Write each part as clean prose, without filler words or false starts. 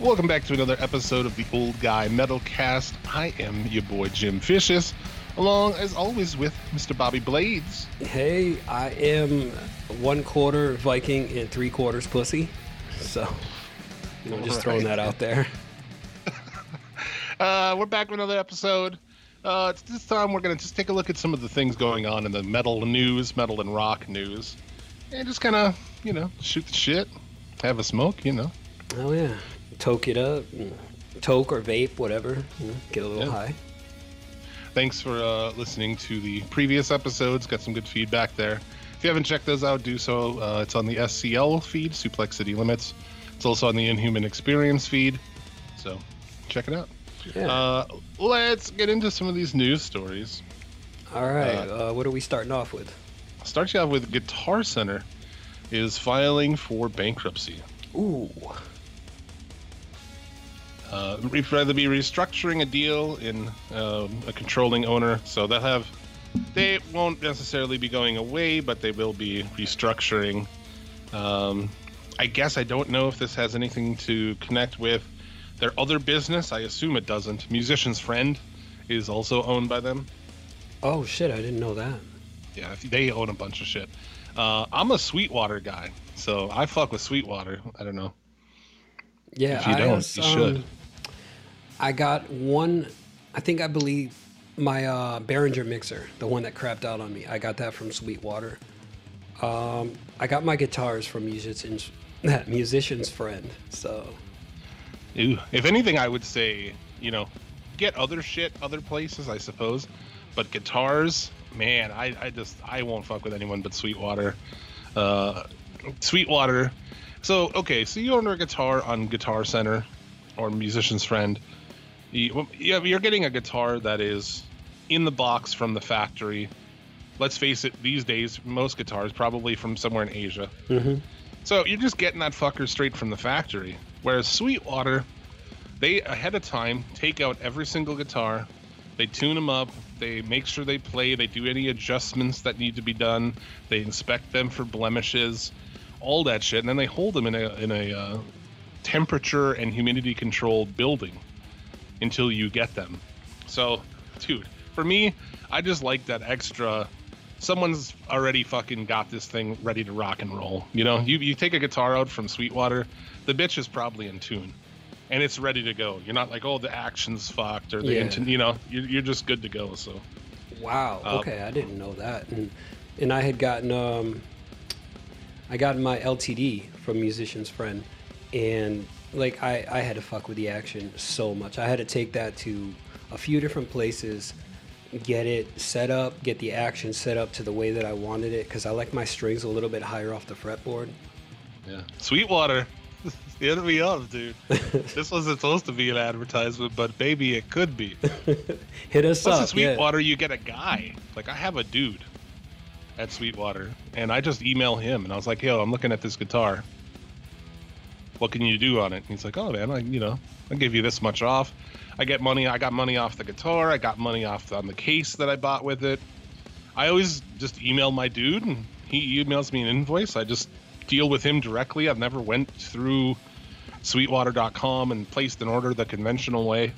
Welcome back to another episode of the Old Guy Metalcast. I am your boy Jim Fishes, along as always with Mr. Bobby Blades. Hey, I am 1/4 Viking and 3/4 pussy. So, you know, all just right. Throwing that out there. We're back with another episode. This time we're going to just take a look at some of the things going on in the metal news, metal and rock news, and just kind of, you know, shoot the shit, have a smoke, you know. Oh, yeah. Toke it up, toke or vape, whatever, get a little high. Thanks for listening to the previous episodes. Got some good feedback there. If you haven't checked those out, do so. It's on the SCL feed, Suplex City Limits. It's also on the Inhuman Experience feed, so check it out. Yeah. Let's get into some of these news stories. All right, what are we starting off with? Start you off with Guitar Center is filing for bankruptcy. Ooh. Rather be restructuring a deal in a controlling owner, so they won't necessarily be going away, but they will be restructuring. I guess I don't know if this has anything to connect with their other business. I assume it doesn't. Musician's Friend is also owned by them. Oh shit, I didn't know that. Yeah, they own a bunch of shit. I'm a Sweetwater guy, so I fuck with Sweetwater. I don't know. Yeah, if you don't, you should. I got one, I believe, my Behringer mixer, the one that crapped out on me. I got that from Sweetwater. I got my guitars from Musician's Friend, so. Ew. If anything, I would say, you know, get other shit other places, I suppose. But guitars, man, I won't fuck with anyone but Sweetwater. So, okay, so you order a guitar on Guitar Center or Musician's Friend. You're getting a guitar that is in the box from the factory. Let's face it, these days, most guitars probably from somewhere in Asia. Mm-hmm. So you're just getting that fucker straight from the factory. Whereas Sweetwater, they, ahead of time, take out every single guitar. They tune them up. They make sure they play. They do any adjustments that need to be done. They inspect them for blemishes. All that shit, and then they hold them in a temperature and humidity controlled building until you get them. So, dude, for me, I just like that extra. Someone's already fucking got this thing ready to rock and roll. You know, you take a guitar out from Sweetwater, the bitch is probably in tune, and it's ready to go. You're not like, oh, the action's fucked or the you know, you're just good to go. So, wow, okay, I didn't know that, and I had gotten I got my LTD from Musician's Friend, and like I had to fuck with the action so much. I had to take that to a few different places, get it set up, get the action set up to the way that I wanted it, because I like my strings a little bit higher off the fretboard. Yeah, Sweetwater, hit me up, dude. This wasn't supposed to be an advertisement, but baby, it could be. Hit us up. Sweetwater, you get a guy. Like I have a dude at Sweetwater, and I just email him, and I was like, yo, I'm looking at this guitar, what can you do on it? And he's like, oh man, I'll give you this much off. I got money off the guitar, I got money off on the case that I bought with it. I always just email my dude, and he emails me an invoice. I just deal with him directly. I've never went through Sweetwater.com and placed an order the conventional way,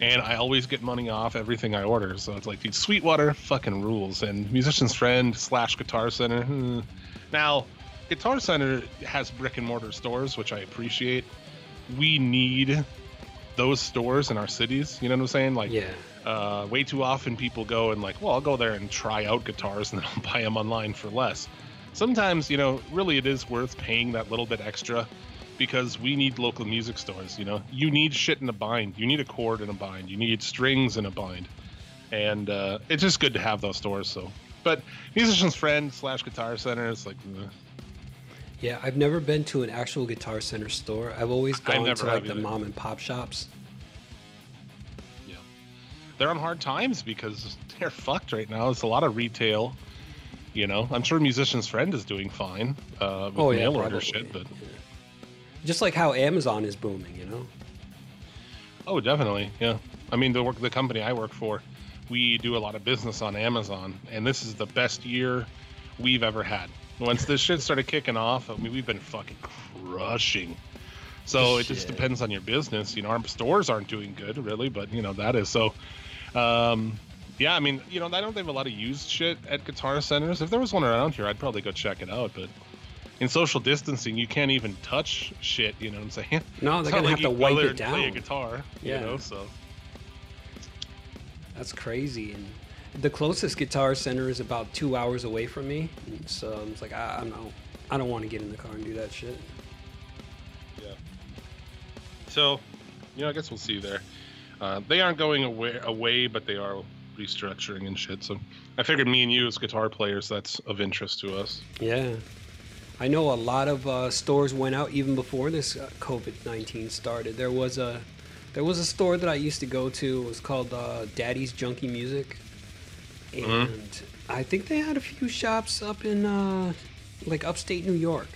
and I always get money off everything I order. So it's like, dude, Sweetwater fucking rules. And Musician's Friend / Guitar Center. Now, Guitar Center has brick and mortar stores, which I appreciate. We need those stores in our cities. You know what I'm saying? Like, way too often people go and like, well, I'll go there and try out guitars and then I'll buy them online for less. Sometimes, you know, really it is worth paying that little bit extra, because we need local music stores. You know, you need shit in a bind, you need a chord in a bind, you need strings in a bind, and it's just good to have those stores. So, but Musician's Friend / Guitar Center, it's like, yeah, I've never been to an actual Guitar Center store. I've always gone to like the mom and pop shops. Yeah, they're on hard times because they're fucked right now. It's a lot of retail, you know. I'm sure Musician's Friend is doing fine with mail order shit, but just like how Amazon is booming, you know? Oh, definitely, yeah. I mean, the company I work for, we do a lot of business on Amazon, and this is the best year we've ever had. Once this shit started kicking off, I mean, we've been fucking crushing So it just depends on your business. You know, our stores aren't doing good really, but you know, that is so. Yeah, I mean, you know, I don't think a lot of used shit at Guitar Centers. If there was one around here, I'd probably go check it out. But in social distancing, you can't even touch shit. You know what I'm saying? No, they're gonna have to wipe it down. Play a guitar, yeah. You know, so that's crazy. And the closest Guitar Center is about 2 hours away from me, so it's like I don't want to get in the car and do that shit. Yeah. So, you know, I guess we'll see there. They aren't going away, but they are restructuring and shit. So I figured me and you as guitar players, that's of interest to us. Yeah. I know a lot of stores went out even before this COVID-19 started. There was a store that I used to go to. It was called Daddy's Junkie Music. And I think they had a few shops up in like upstate New York.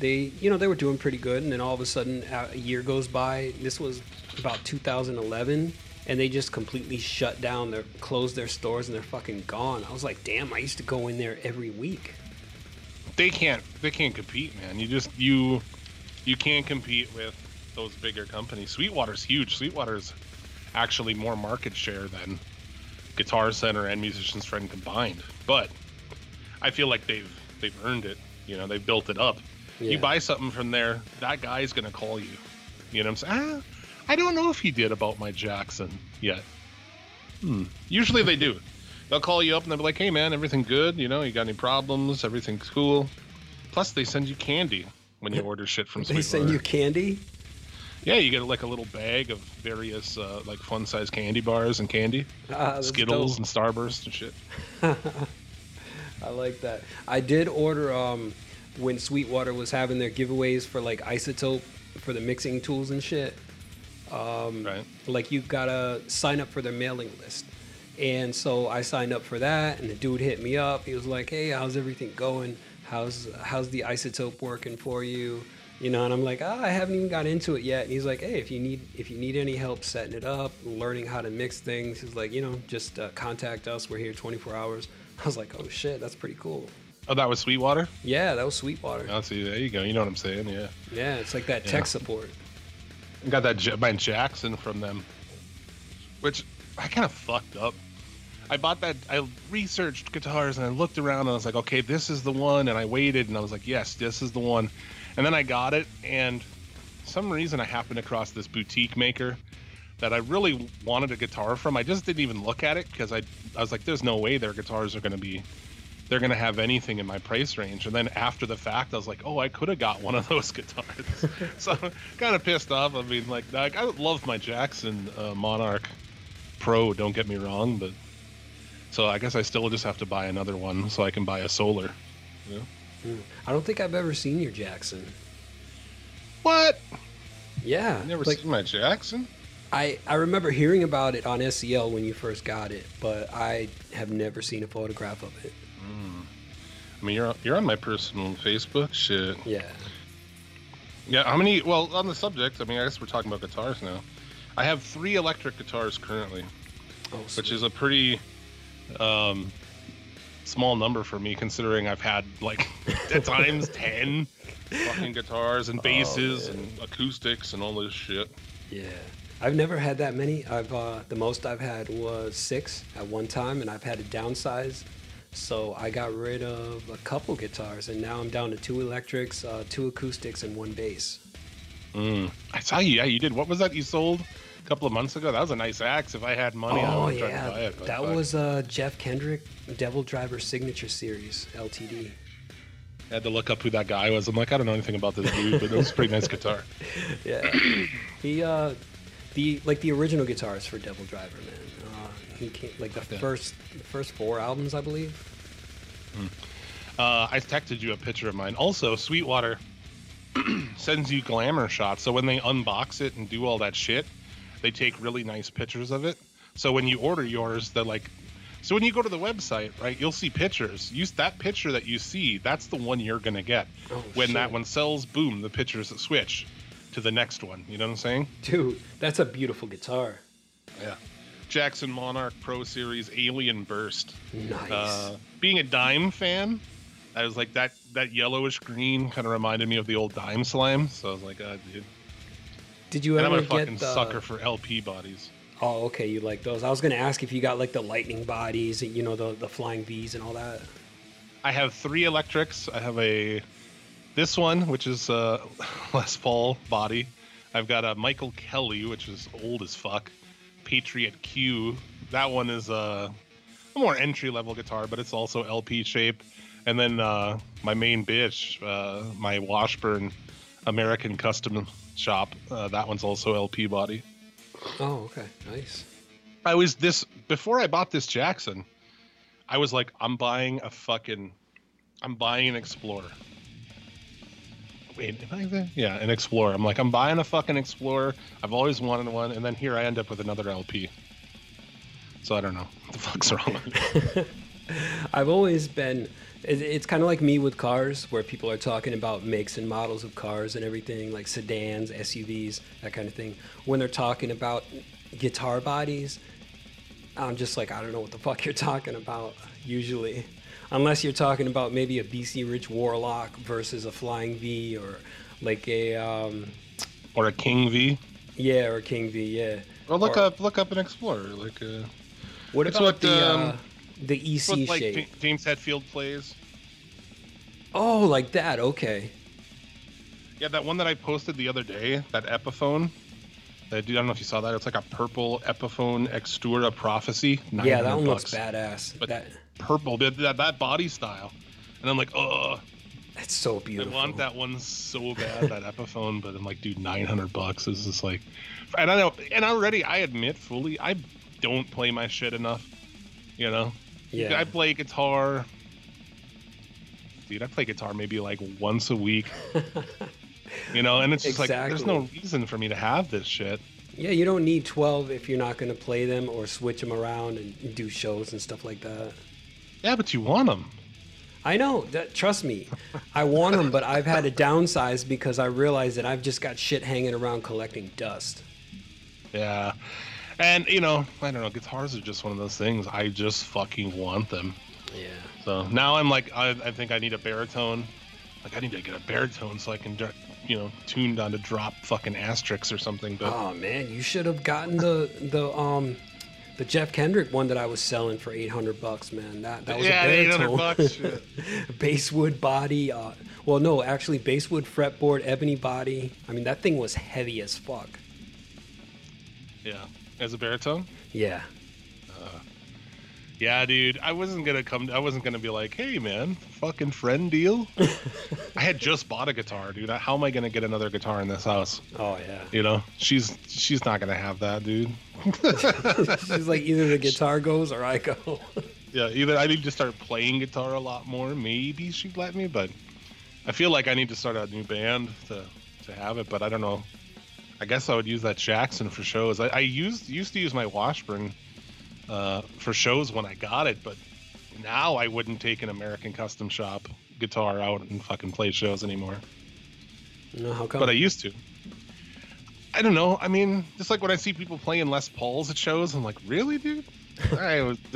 They were doing pretty good, and then all of a sudden a year goes by. This was about 2011, and they just completely shut down. They closed their stores and they're fucking gone. I was like, damn, I used to go in there every week. They can't compete, man. You can't compete with those bigger companies. Sweetwater's huge. Sweetwater's actually more market share than Guitar Center and Musician's Friend combined, but I feel like they've earned it. You know, they've built it up. Yeah. You buy something from there, that guy's gonna call you. You know what I'm saying? I don't know if he did about my Jackson yet. Usually they do. They'll call you up and they'll be like, hey man, everything good? You know, you got any problems? Everything's cool. Plus they send you candy when you order shit from Sweetwater. They send you candy? Yeah, you get like a little bag of various like fun size candy bars and candy. Skittles and Starburst and shit. I like that. I did order when Sweetwater was having their giveaways for like Isotope for the mixing tools and shit. Right. Like you gotta sign up for their mailing list. And so I signed up for that, and the dude hit me up. He was like, hey, how's everything going? How's the Isotope working for you? You know, and I'm like, I haven't even got into it yet. And he's like, hey, if you need any help setting it up, learning how to mix things, he's like, you know, just contact us. We're here 24 hours. I was like, oh shit, that's pretty cool. Oh, that was Sweetwater? Yeah, that was Sweetwater. Oh, see, there you go. You know what I'm saying? Yeah. Yeah, it's like that tech support. I got that by Jackson from them, which I kind of fucked up. I bought that. I researched guitars and I looked around and I was like, okay, this is the one. And I waited and I was like, yes, this is the one. And then I got it, and for some reason I happened across this boutique maker that I really wanted a guitar from. I just didn't even look at it because I was like, there's no way their guitars are going to be, they're going to have anything in my price range. And then after the fact, I was like, oh, I could have got one of those guitars. So I'm kind of pissed off. I mean, like I love my Jackson Monarch Pro, don't get me wrong, but so I guess I still just have to buy another one so I can buy a Solar, you know? I don't think I've ever seen your Jackson. What? Yeah. Never seen my Jackson? I remember hearing about it on SEL when you first got it, but I have never seen a photograph of it. I mean, you're on my personal Facebook shit. Yeah. Yeah, how many... Well, on the subject, I mean, I guess we're talking about guitars now. I have 3 electric guitars currently, which is a pretty... small number for me, considering I've had like at times 10 fucking guitars and basses and acoustics and all this shit. Yeah, I've never had that many. I've the most I've had was 6 at one time, and I've had to downsize, so I got rid of a couple guitars, and now I'm down to 2 electrics, 2 acoustics, and 1 bass. I saw you. Yeah, you did. What was that you sold? Couple of months ago, that was a nice axe. If I had money, I would try to buy it. That was Jeff Kendrick, Devil Driver Signature Series LTD. I had to look up who that guy was. I'm like, I don't know anything about this dude, but it was a pretty nice guitar. Yeah, he the original guitars for Devil Driver, man. He came like the first 4 albums, I believe. I texted you a picture of mine. Also, Sweetwater sends you glamour shots, so when they unbox it and do all that shit, they take really nice pictures of it. So when you order yours, they're like, so when you go to the website, right, you'll see pictures. Use that picture that you see. That's the one you're going to get. Oh, when shit. That one sells, boom, the pictures switch to the next one. You know what I'm saying? Dude, that's a beautiful guitar. Yeah. Jackson Monarch Pro Series Alien Burst. Nice. Being a Dime fan, I was like, that yellowish green kind of reminded me of the old Dime slime. So I was like, dude. Did you ever get the... I'm a fucking sucker for LP bodies. Oh, okay, you like those. I was going to ask if you got, like, the lightning bodies, and, you know, the flying Vs and all that. I have three electrics. I have this one, which is a Les Paul body. I've got a Michael Kelly, which is old as fuck. Patriot Q. That one is a more entry-level guitar, but it's also LP shape. And then my main bitch, my Washburn American Custom Shop. That one's also LP body. Oh, okay. Nice. Before I bought this Jackson, I was like, I'm buying an Explorer. Wait, am I there? Yeah, an Explorer. I'm like, I'm buying a fucking Explorer. I've always wanted one. And then here I end up with another LP. So I don't know what the fuck's wrong with me. I've always been... It's kind of like me with cars, where people are talking about makes and models of cars and everything, like sedans, SUVs, that kind of thing. When they're talking about guitar bodies, I'm just like, I don't know what the fuck you're talking about, usually. Unless you're talking about maybe a BC Rich Warlock versus a Flying V, or like a... or a King V? Yeah, or a King V, yeah. Or look up an Explorer. Like a... What about the EC with, like, shape? James Hetfield plays. Oh, like that. Okay. Yeah, that one that I posted the other day, that Epiphone. I don't know if you saw that. It's like a purple Epiphone Extura Prophecy. Yeah, that one looks badass. But that purple, that body style. And I'm like, ugh. That's so beautiful. I want that one so bad, that Epiphone. But I'm like, dude, $900 is just like... And I know, and already I admit fully, I don't play my shit enough. You know? Yeah. I play guitar maybe like once a week. You know, and it's just like, there's no reason for me to have this shit. Yeah, you don't need 12 if you're not going to play them or switch them around and do shows and stuff like that. Yeah, but you want them. I know. Trust me. I want them, but I've had to downsize because I realized that I've just got shit hanging around collecting dust. Yeah. And, you know, I don't know, guitars are just one of those things. I just fucking want them. Yeah. So now I'm like, I think I need a baritone. Like, I need to get a baritone so I can, you know, tune down to drop fucking asterisks or something. But... Oh, man, you should have gotten the Jeff Kendrick one that I was selling for $800, man. That was a baritone. $800 shit. Basswood body. Well, no, actually, basswood fretboard, ebony body. I mean, that thing was heavy as fuck. Yeah. As a baritone? Yeah. Yeah, dude. I wasn't gonna be like, hey, man, fucking friend deal. I had just bought a guitar, dude. How am I gonna get another guitar in this house? Oh yeah. You know, she's not gonna have that, dude. She's like, either the guitar goes or I go. Yeah, either I need to start playing guitar a lot more. Maybe she'd let me, but I feel like I need to start a new band to have it. But I don't know. I guess I would use that Jackson for shows. I used to use my Washburn for shows when I got it, but now I wouldn't take an American Custom Shop guitar out and fucking play shows anymore. No, how come? But I used to. I don't know. I mean, just like when I see people playing Les Pauls at shows, I'm like, really, dude? And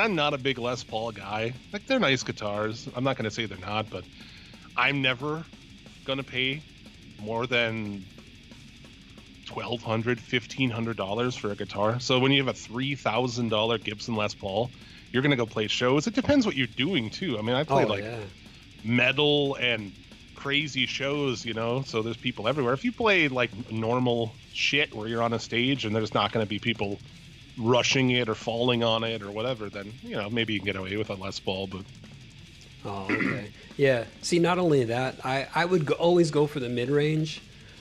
I'm not a big Les Paul guy. Like, they're nice guitars. I'm not going to say they're not, but I'm never going to pay more than $1,200, $1,500 for a guitar. So when you have a $3,000 Gibson Les Paul, you're going to go play shows. It depends what you're doing, too. I mean, I play metal and crazy shows, you know, so there's people everywhere. If you play, like, normal shit where you're on a stage and there's not going to be people rushing it or falling on it or whatever, then, you know, maybe you can get away with a Les Paul, but... Oh, okay. Yeah. See, not only that, I would always go for the mid-range.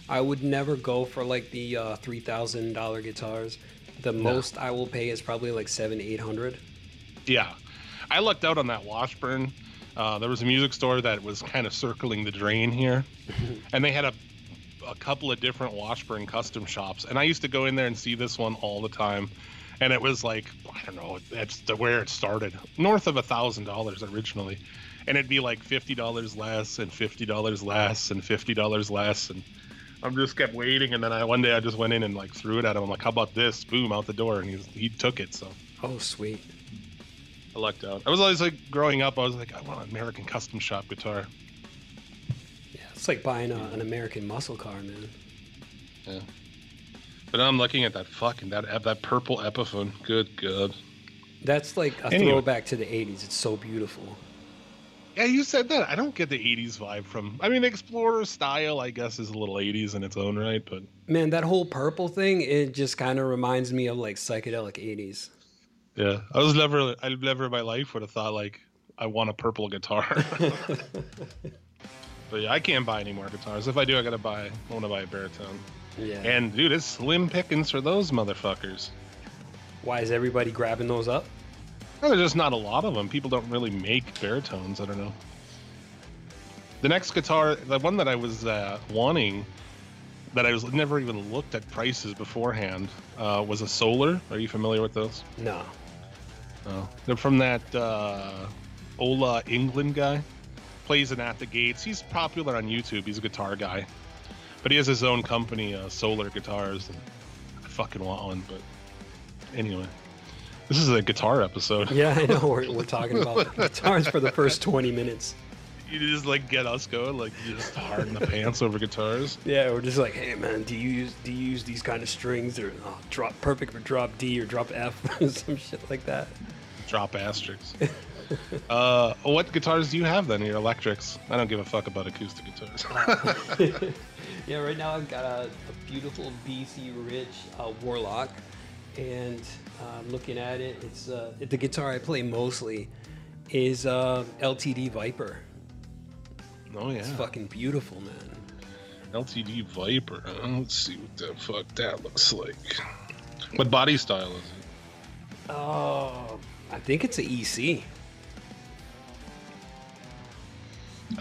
I would never go for, like, the $3,000 guitars. The most I will pay is probably, like, $700-$800. Yeah. I lucked out on that Washburn. There was a music store that was kind of circling the drain here. And they had a couple of different Washburn custom shops. And I used to go in there and see this one all the time. And it was like, I don't know, that's where it started. North of $1,000 originally. And it'd be like $50 less and $50 less and $50 less. And I just kept waiting. And then one day I just went in and like threw it at him. I'm like, how about this? Boom, out the door. And he took it. So. Oh, sweet. I lucked out. I was always like, growing up, I was like, I want an American Custom Shop guitar. Yeah, it's like buying an American muscle car, man. Yeah. But I'm looking at that fucking that purple Epiphone. Good God. That's like a throwback to the 80s. It's so beautiful. Yeah, you said that. I don't get the 80s vibe from... I mean, Explorer style, I guess, is a little 80s in its own right, but... Man, that whole purple thing, it just kind of reminds me of, like, psychedelic 80s. Yeah. I never in my life would have thought, like, I want a purple guitar. But, yeah, I can't buy any more guitars. If I do, I want to buy a baritone. Yeah. And, dude, it's slim pickings for those motherfuckers. Why is everybody grabbing those up? Well, there's just not a lot of them. People don't really make baritones. I don't know. The next guitar, the one that I was wanting, that I was never even looked at prices beforehand, was a Solar. Are you familiar with those? No. Oh. They're from that Ola England guy. Plays in At The Gates. He's popular on YouTube. He's a guitar guy. But he has his own company, Solar Guitars. And I fucking want one, but anyway. This is a guitar episode. Yeah, I know. We're talking about guitars for the first 20 minutes. You just, like, get us going. Like, you just hard in the pants over guitars. Yeah, we're just like, hey, man, do you use these kind of strings? Or drop perfect for drop D or drop F or some shit like that. Drop asterisks. What guitars do you have, then, your electrics? I don't give a fuck about acoustic guitars. Yeah, right now I've got a beautiful BC Rich Warlock. And looking at it, it's the guitar I play mostly is LTD Viper. Oh yeah, it's fucking beautiful, man. LTD Viper. Let's see what the fuck that looks like. What body style is it? Oh, I think it's an EC.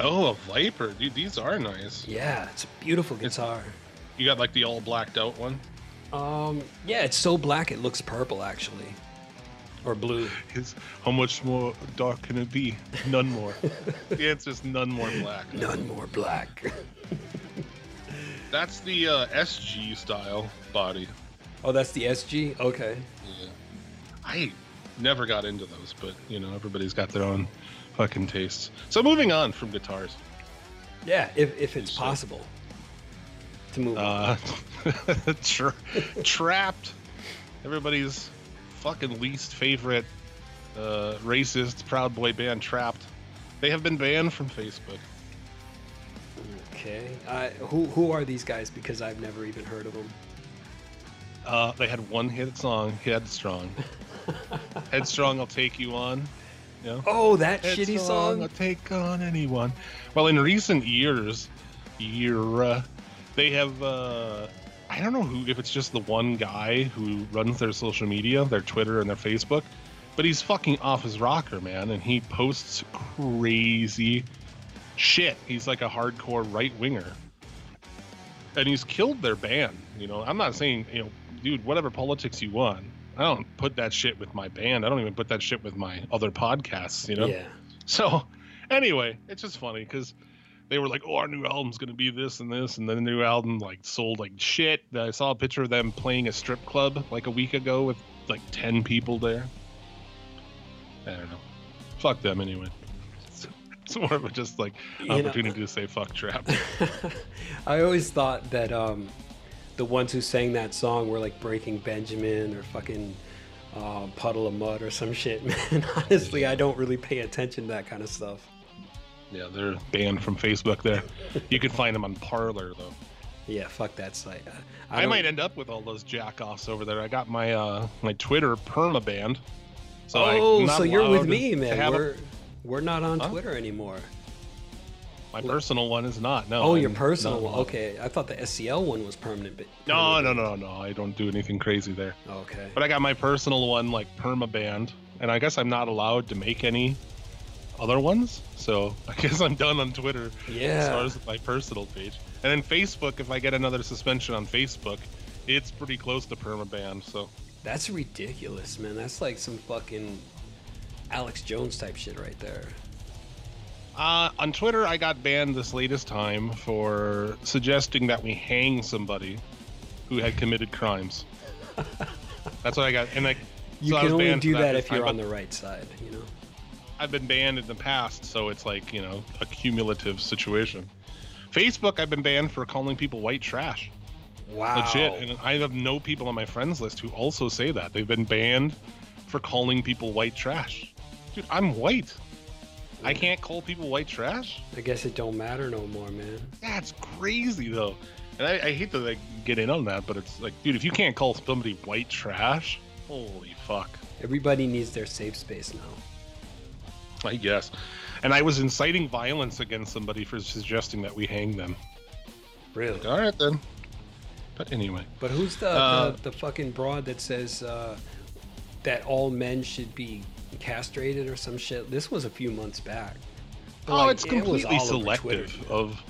Oh, a Viper, dude. These are nice. Yeah, it's a beautiful guitar. You got like the all blacked out one. Yeah, it's so black it looks purple, actually. Or blue. How much more dark can it be? None more. The answer's none more black. None more black. That's the SG style body. Oh, that's the SG? Okay. Yeah. I never got into those, but, you know, everybody's got their own fucking tastes. So moving on from guitars. Yeah, if it's possible. Movie. Trapped, everybody's fucking least favorite racist Proud Boy band Trapped. They have been banned from Facebook. Okay. Who are these guys? Because I've never even heard of them. They had one hit song, Headstrong. Headstrong, I'll take you on. You know? Oh, that Headstrong, shitty song. I'll take on anyone. Well, in recent years, they have, I don't know if it's just the one guy who runs their social media, their Twitter and their Facebook, but he's fucking off his rocker, man, and he posts crazy shit. He's like a hardcore right-winger. And he's killed their band, you know. I'm not saying, you know, dude, whatever politics you want, I don't put that shit with my band. I don't even put that shit with my other podcasts, you know. Yeah. So, anyway, it's just funny because... They were like, oh, our new album's going to be this and this. And then the new album, like, sold like shit. I saw a picture of them playing a strip club, like, a week ago with, like, 10 people there. I don't know. Fuck them anyway. It's more of a just, like, opportunity to say fuck Trap. I always thought that the ones who sang that song were, like, Breaking Benjamin or fucking Puddle of Mud or some shit, man. Honestly, I don't really pay attention to that kind of stuff. Yeah, they're banned from Facebook there. You can find them on Parler, though. Yeah, fuck that site. I might end up with all those jackoffs over there. I got my my Twitter permabanned. So so you're with me, man. We're not on Twitter anymore. My personal one is not, no. Oh, your personal one. Okay, I thought the SCL one was permanent. But no. I don't do anything crazy there. Okay. But I got my personal one, like, permabanned, and I guess I'm not allowed to make any other ones, so I guess I'm done on Twitter. Yeah. As far as my personal page, and then Facebook. If I get another suspension on Facebook, it's pretty close to permaban. So that's ridiculous, man. That's like some fucking Alex Jones type shit right there. On Twitter, I got banned this latest time for suggesting that we hang somebody who had committed crimes. That's what I got, and like you so can only do that if you're on the right side, you know. I've been banned in the past, so it's like, you know, a cumulative situation. Facebook, I've been banned for calling people white trash. Wow. Legit. And I have no people on my friends list who also say that. They've been banned for calling people white trash. Dude, I'm white. I can't call people white trash? I guess it don't matter no more, man. That's crazy, though. And I hate to like get in on that, but it's like, dude, if you can't call somebody white trash, holy fuck. Everybody needs their safe space now. I guess. And I was inciting violence against somebody for suggesting that we hang them. Really? Like, all right, then. But anyway. But who's the fucking broad that says that all men should be castrated or some shit? This was a few months back. But, oh, like, it's completely selective Twitter, of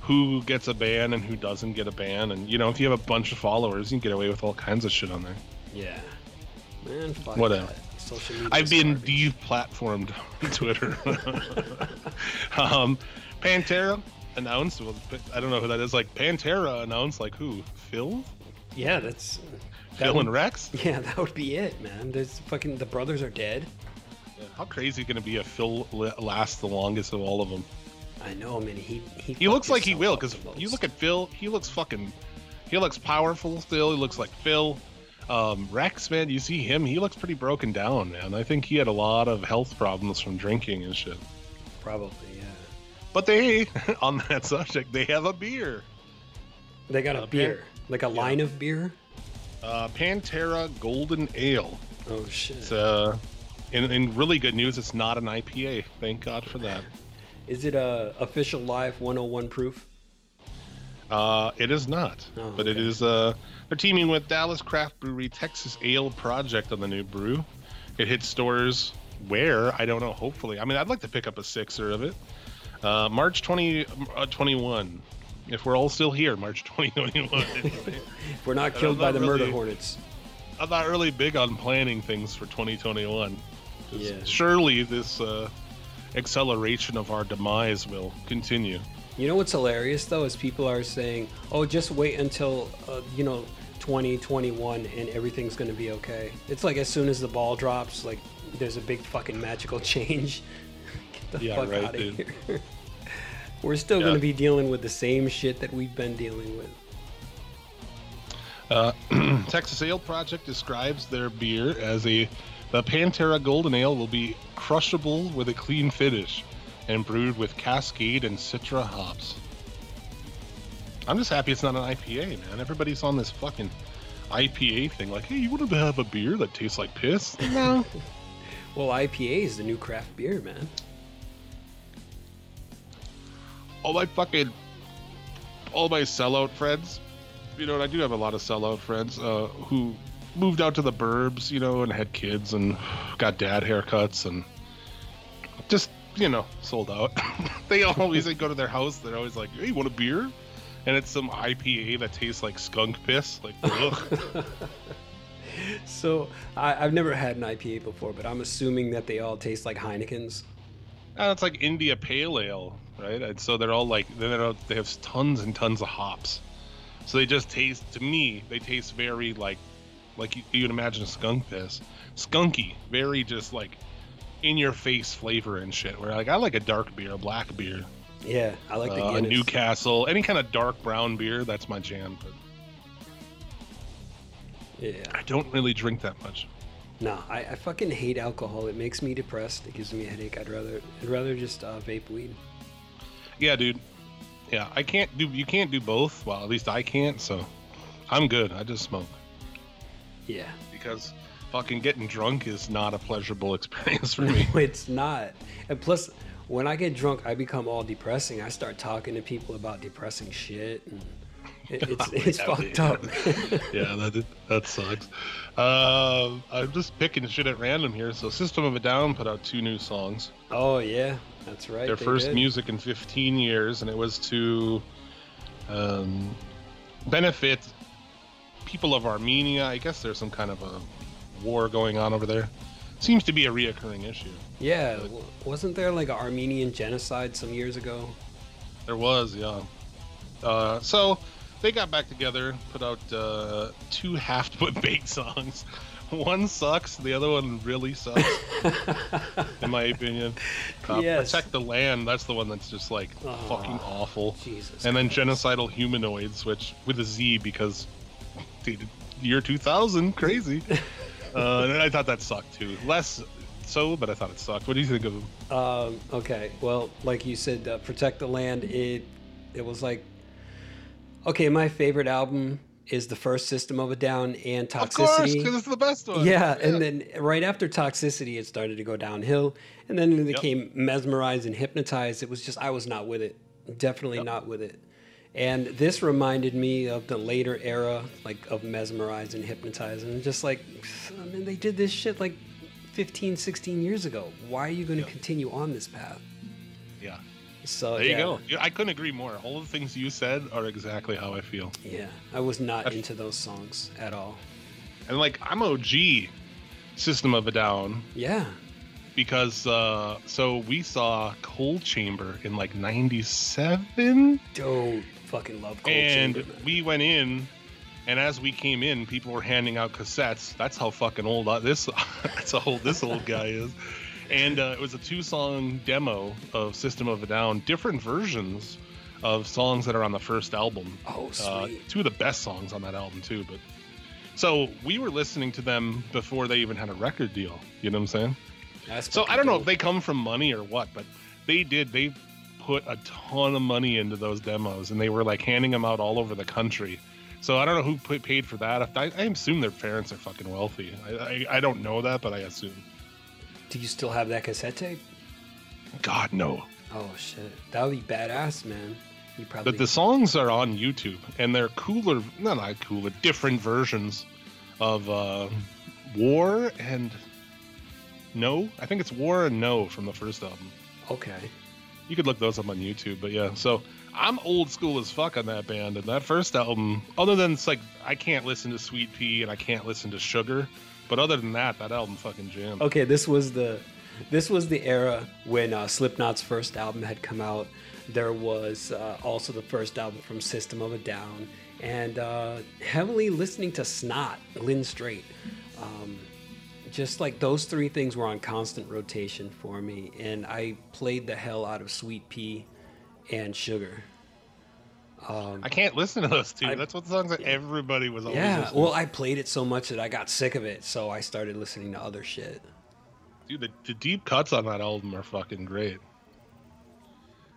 who gets a ban and who doesn't get a ban. And, you know, if you have a bunch of followers, you can get away with all kinds of shit on there. Yeah. Man, fuck whatever. That. Social media I've been deplatformed on Twitter. Pantera announced, well, I don't know who that is, like Pantera announced, like who? Phil? Yeah, that's... Phil and Rex? Yeah, that would be it, man. There's fucking... The brothers are dead. Yeah, how crazy can it be if Phil lasts the longest of all of them? I know, man. He looks like he will, because you look at Phil, he looks fucking... He looks powerful still. He looks like Phil. Rex, man, you see him, he looks pretty broken down, man. I think he had a lot of health problems from drinking and shit. Probably, yeah. But they, on that subject, they have a beer. They got a beer? Like a line of beer? Pantera Golden Ale. Oh, shit. It's, in really good news, it's not an IPA. Thank God for that. Is it official live 101 proof? It is not, but it is, they're teaming with Dallas Craft Brewery Texas Ale Project on the new brew. It hits stores where, I don't know, hopefully. I mean, I'd like to pick up a sixer of it. March 2021, if we're all still here, March 2021. If we're not killed by the murder hornets. I'm not really big on planning things for 2021. Yeah. Surely this, acceleration of our demise will continue. You know what's hilarious, though, is people are saying, oh, just wait until, 2021 and everything's going to be okay. It's like as soon as the ball drops, like there's a big fucking magical change. Get the fuck out of here. We're still going to be dealing with the same shit that we've been dealing with. Texas Ale Project describes their beer as the Pantera Golden Ale will be crushable with a clean finish and brewed with Cascade and Citra hops. I'm just happy it's not an IPA, man. Everybody's on this fucking IPA thing. Like, hey, you want to have a beer that tastes like piss? No. Well, IPA is the new craft beer, man. All my sellout friends, you know, and I do have a lot of sellout friends who moved out to the burbs, you know, and had kids and got dad haircuts and just... you know, sold out. They always go to their house, they're always like, hey, you want a beer? And it's some IPA that tastes like skunk piss. Like, ugh. So, I've never had an IPA before, but I'm assuming that they all taste like Heineken's. It's like India Pale Ale, right? And so they're all like, they have tons and tons of hops. So they just taste, to me, they taste very like you'd imagine skunk piss. Skunky. Very just like in your face flavor and shit, where I like a dark beer, a black beer. Yeah, I like the Guinness. Newcastle, any kind of dark brown beer, that's my jam. But yeah, I don't really drink that much. Nah, I fucking hate alcohol. It makes me depressed. It gives me a headache. I'd rather just vape weed. Yeah, dude. Yeah, you can't do both. Well, at least I can't, so I'm good. I just smoke. Yeah. Because fucking getting drunk is not a pleasurable experience for me. No, it's not. And plus, when I get drunk, I become all depressing. I start talking to people about depressing shit. And it's fucked up. Yeah, that sucks. I'm just picking shit at random here. So System of a Down put out 2 new songs. Oh, yeah. That's right. Their first music in 15 years. And it was to benefit people of Armenia. I guess there's some kind of a war going on over there. Seems to be a reoccurring issue. Yeah, wasn't there like an Armenian genocide some years ago? There was, yeah. So they got back together, put out 2 half-baked songs. One sucks, the other one really sucks, in my opinion. Yes. Protect the Land, that's the one that's just like fucking awful. Jesus. And then Genocidal Humanoids, which with a Z because dude, year 2000, crazy. And I thought that sucked too. Less so, but I thought it sucked. What do you think of them? Okay, well, like you said, Protect the Land, it was like, okay, my favorite album is the first System of a Down and Toxicity. Of course, because it's the best one. Yeah, and then right after Toxicity, it started to go downhill, and then it became Mesmerized and Hypnotized. It was just, I was not with it. Definitely not with it. And this reminded me of the later era, like, of Mesmerized and Hypnotized. And just like, I mean, they did this shit like 15, 16 years ago. Why are you going to continue on this path? Yeah. So there you go. I couldn't agree more. All the things you said are exactly how I feel. Yeah, I was not into those songs at all. And like, I'm OG System of a Down. Yeah. Because so we saw Coal Chamber in like 97. Don't fucking love Coal Chamber. And we went in, and as we came in, people were handing out cassettes. That's how fucking old this old guy is. And it was a two-song demo of System of a Down, different versions of songs that are on the first album. Oh, sweet. Two of the best songs on that album, too. But so we were listening to them before they even had a record deal. You know what I'm saying? That's so I don't know if they come from money or what, but they did. They put a ton of money into those demos, and they were, like, handing them out all over the country. So I don't know who paid for that. I assume their parents are fucking wealthy. I don't know that, but I assume. Do you still have that cassette tape? God, no. Oh, shit. That would be badass, man. You probably... But the songs are on YouTube, and they're cooler... No, not cooler. Different versions of War and No. I think it's War and No from the first album. Okay. You could look those up on YouTube, but yeah. So I'm old school as fuck on that band, and that first album... Other than it's like, I can't listen to Sweet Pea, and I can't listen to Sugar... But other than that, that album fucking jammed. Okay, this was the era when Slipknot's first album had come out. There was also the first album from System of a Down, and heavily listening to Snot, Lynn Strait. Just like those three things were on constant rotation for me, and I played the hell out of Sweet Pea and Sugar. I can't listen to those two. That's what the songs that everybody was always listening to. Yeah, well, I played it so much that I got sick of it, so I started listening to other shit. Dude, the deep cuts on that album are fucking great.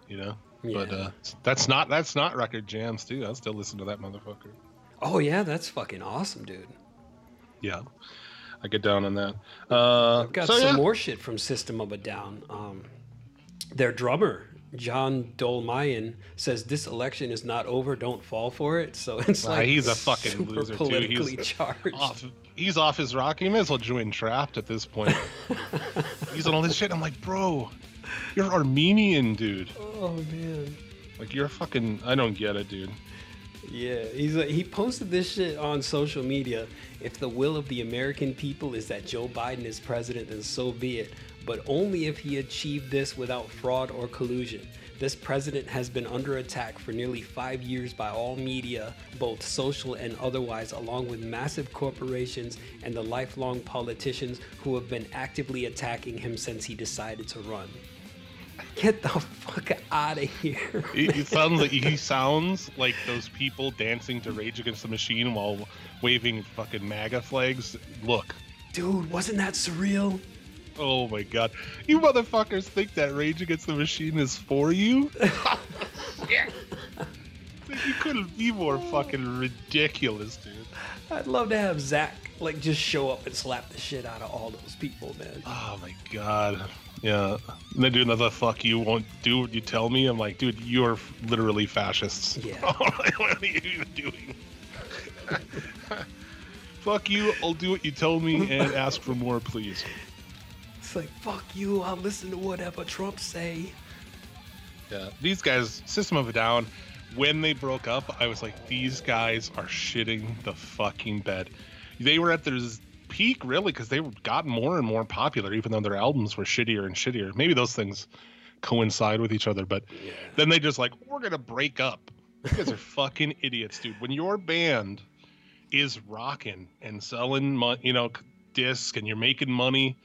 You know? Yeah. But that's not record jams, too. I still listen to that motherfucker. Oh, yeah, that's fucking awesome, dude. Yeah. I get down on that. I've got some more shit from System of a Down. Their drummer... John Dolmayan says this election is not over. Don't fall for it. So it's like he's a fucking super loser politically too. He's off his rock. He may as well join Trapped at this point. He's on all this shit. I'm like, bro, you're Armenian, dude. Oh man, like you're fucking. I don't get it, dude. Yeah, he posted this shit on social media. If the will of the American people is that Joe Biden is president, then so be it. But only if he achieved this without fraud or collusion. This president has been under attack for nearly 5 years by all media, both social and otherwise, along with massive corporations and the lifelong politicians who have been actively attacking him since he decided to run. Get the fuck out of here. He sounds like those people dancing to Rage Against the Machine while waving fucking MAGA flags. Look. Dude, wasn't that surreal? Oh my god. You motherfuckers think that Rage Against the Machine is for you? Yeah. You couldn't be more fucking ridiculous, dude. I'd love to have Zach, like, just show up and slap the shit out of all those people, man. Oh my god. Yeah. And they do another fuck you won't do what you tell me. I'm like, dude, you're literally fascists. Yeah. What are you even doing? Fuck you, I'll do what you tell me and ask for more, please. Like, fuck you, I'll listen to whatever Trump say. Yeah, these guys, System of a Down, when they broke up, I was like, these guys are shitting the fucking bed. They were at their peak, really, because they got more and more popular, even though their albums were shittier and shittier. Maybe those things coincide with each other, but then they just like, we're going to break up. You guys are fucking idiots, dude. When your band is rocking and selling, you know, disc and you're making money.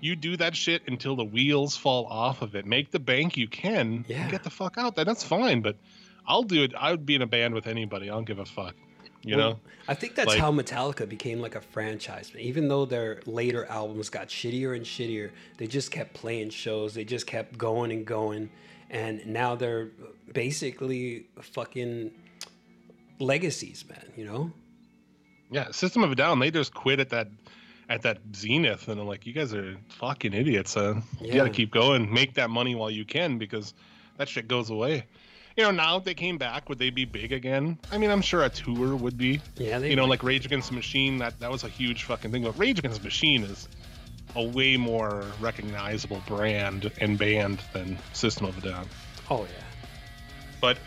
You do that shit until the wheels fall off of it. Make the bank you can. Yeah. Get the fuck out. That's fine, but I'll do it. I would be in a band with anybody. I don't give a fuck. You know? I think that's how Metallica became like a franchise. Even though their later albums got shittier and shittier, they just kept playing shows. They just kept going and going. And now they're basically fucking legacies, man, you know? Yeah, System of a Down, they just quit at that zenith, and I'm like, you guys are fucking idiots. You gotta keep going, make that money while you can, because that shit goes away. You know, now if they came back, would they be big again? I mean, I'm sure a tour would be. Yeah, they like Rage Against the Machine, that was a huge fucking thing. But Rage Against the Machine is a way more recognizable brand and band than System of a Down. Oh yeah. But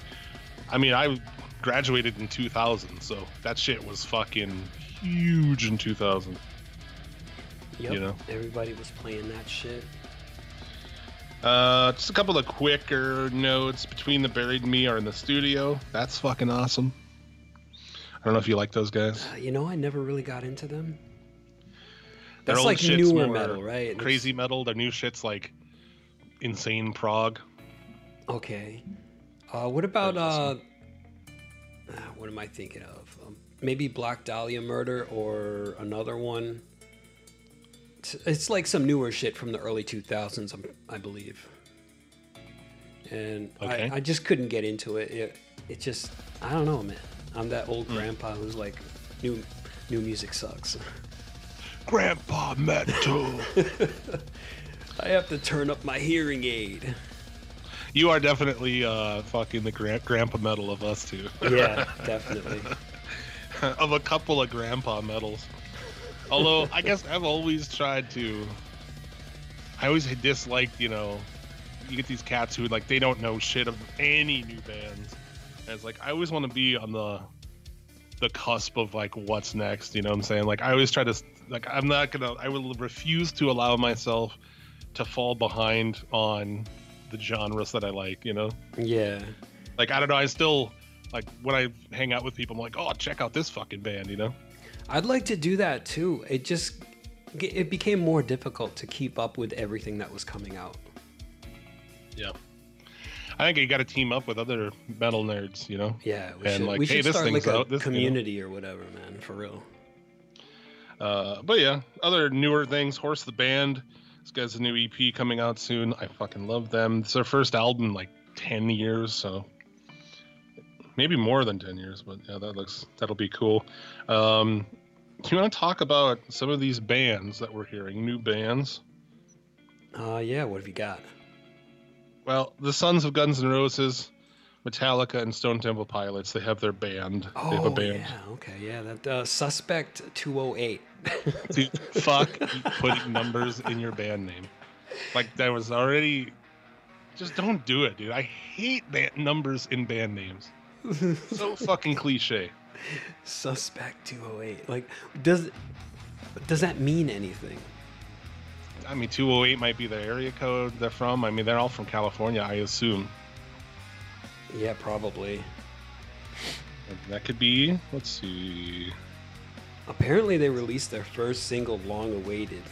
I mean, I graduated in 2000, so that shit was fucking huge in 2000. Yep, you know? Everybody was playing that shit. Just a couple of quicker notes. Between the Buried and Me are in the studio. That's fucking awesome. I don't know if you like those guys. You know, I never really got into them. That's like newer metal, right? Crazy metal. Their new shit's like insane prog. Okay. What about... what am I thinking of? Maybe Black Dahlia Murder or another one. It's like some newer shit from the early 2000s, I believe. And okay. I just couldn't get into it. It just, I don't know, man. I'm that old grandpa who's like, new music sucks. Grandpa metal. I have to turn up my hearing aid. You are definitely fucking the grandpa metal of us two. Yeah, definitely. Of a couple of grandpa metals. Although, I guess I've always tried to... I always disliked, you know... You get these cats who, like, they don't know shit of any new bands. And it's like, I always want to be on the cusp of, like, what's next, you know what I'm saying? Like, I always try to... Like, I'm not gonna... I will refuse to allow myself to fall behind on the genres that I like, you know? Yeah. Like, I don't know, I still... Like, when I hang out with people, I'm like, oh, check out this fucking band, you know? I'd like to do that too. It became more difficult to keep up with everything that was coming out. Yeah, I think you got to team up with other metal nerds, you know. Yeah, we should start like a community or whatever, man, for real. But yeah, other newer things. Horse the Band. This guy's a new EP coming out soon. I fucking love them. It's their first album in like 10 years, so. Maybe more than 10 years, but yeah, that'll be cool. Do you want to talk about some of these bands that we're hearing, new bands? Yeah, what have you got? Well, the Sons of Guns N' Roses, Metallica, and Stone Temple Pilots, they have their band. Oh, they have a band. Yeah, okay, yeah, that Suspect 208. Dude, fuck putting numbers in your band name. Like, that was already... Just don't do it, dude. I hate numbers in band names. So fucking cliche. Suspect 208. Like, does that mean anything? I mean, 208 might be the area code they're from. I mean, they're all from California, I assume. Yeah, probably. And that could be. Let's see. Apparently, they released their first single, "Long Awaited."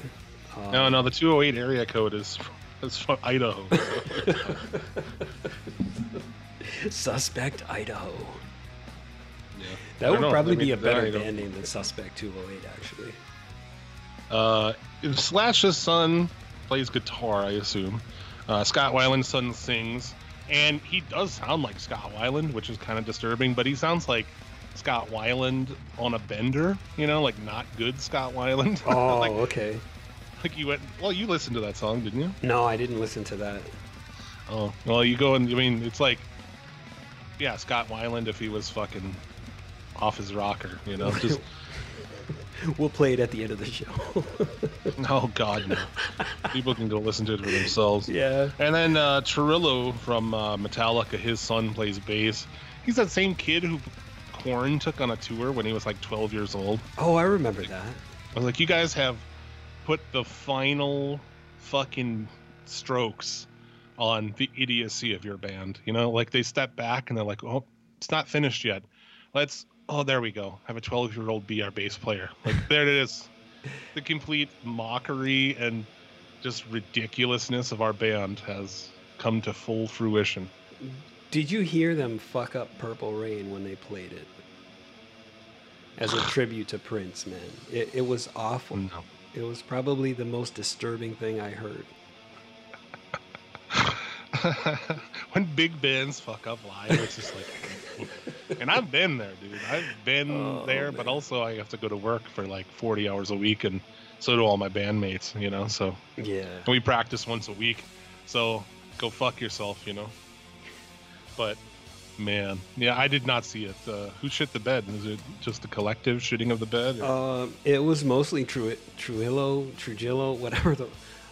No, the 208 area code is from Idaho. Suspect Idaho. Yeah. That would probably be a better band name than Suspect 208, actually. Slash's son plays guitar, I assume. Scott Weiland's son sings. And he does sound like Scott Weiland, which is kind of disturbing, but he sounds like Scott Weiland on a bender, you know, like not good Scott Weiland. Oh, like, okay. Like you listened to that song, didn't you? No, I didn't listen to that. Oh, well, you go and, I mean, it's like, yeah, Scott Weiland if he was fucking off his rocker, you know? Just we'll play it at the end of the show. Oh, God, no. People can go listen to it for themselves. Yeah. And then Cirillo from Metallica, his son plays bass. He's that same kid who Korn took on a tour when he was like 12 years old. Oh, I remember that. I was like, you guys have put the final fucking strokes on the idiocy of your band, you know, like they step back and they're like, oh, it's not finished yet. Let's, oh, there we go. Have a 12-year-old be our bass player. Like, there it is. the complete mockery and just ridiculousness of our band has come to full fruition. Did you hear them fuck up Purple Rain when they played it? As a tribute to Prince, man. It was awful. No. It was probably the most disturbing thing I heard. When big bands fuck up live, it's just like... And I've been there, dude. I've been there, man. But also I have to go to work for like 40 hours a week, and so do all my bandmates, you know? So yeah. And we practice once a week, so go fuck yourself, you know? But... man, yeah, I did not see it. Who shit the bed? Was it just a collective shitting of the bed? It was mostly Trujillo,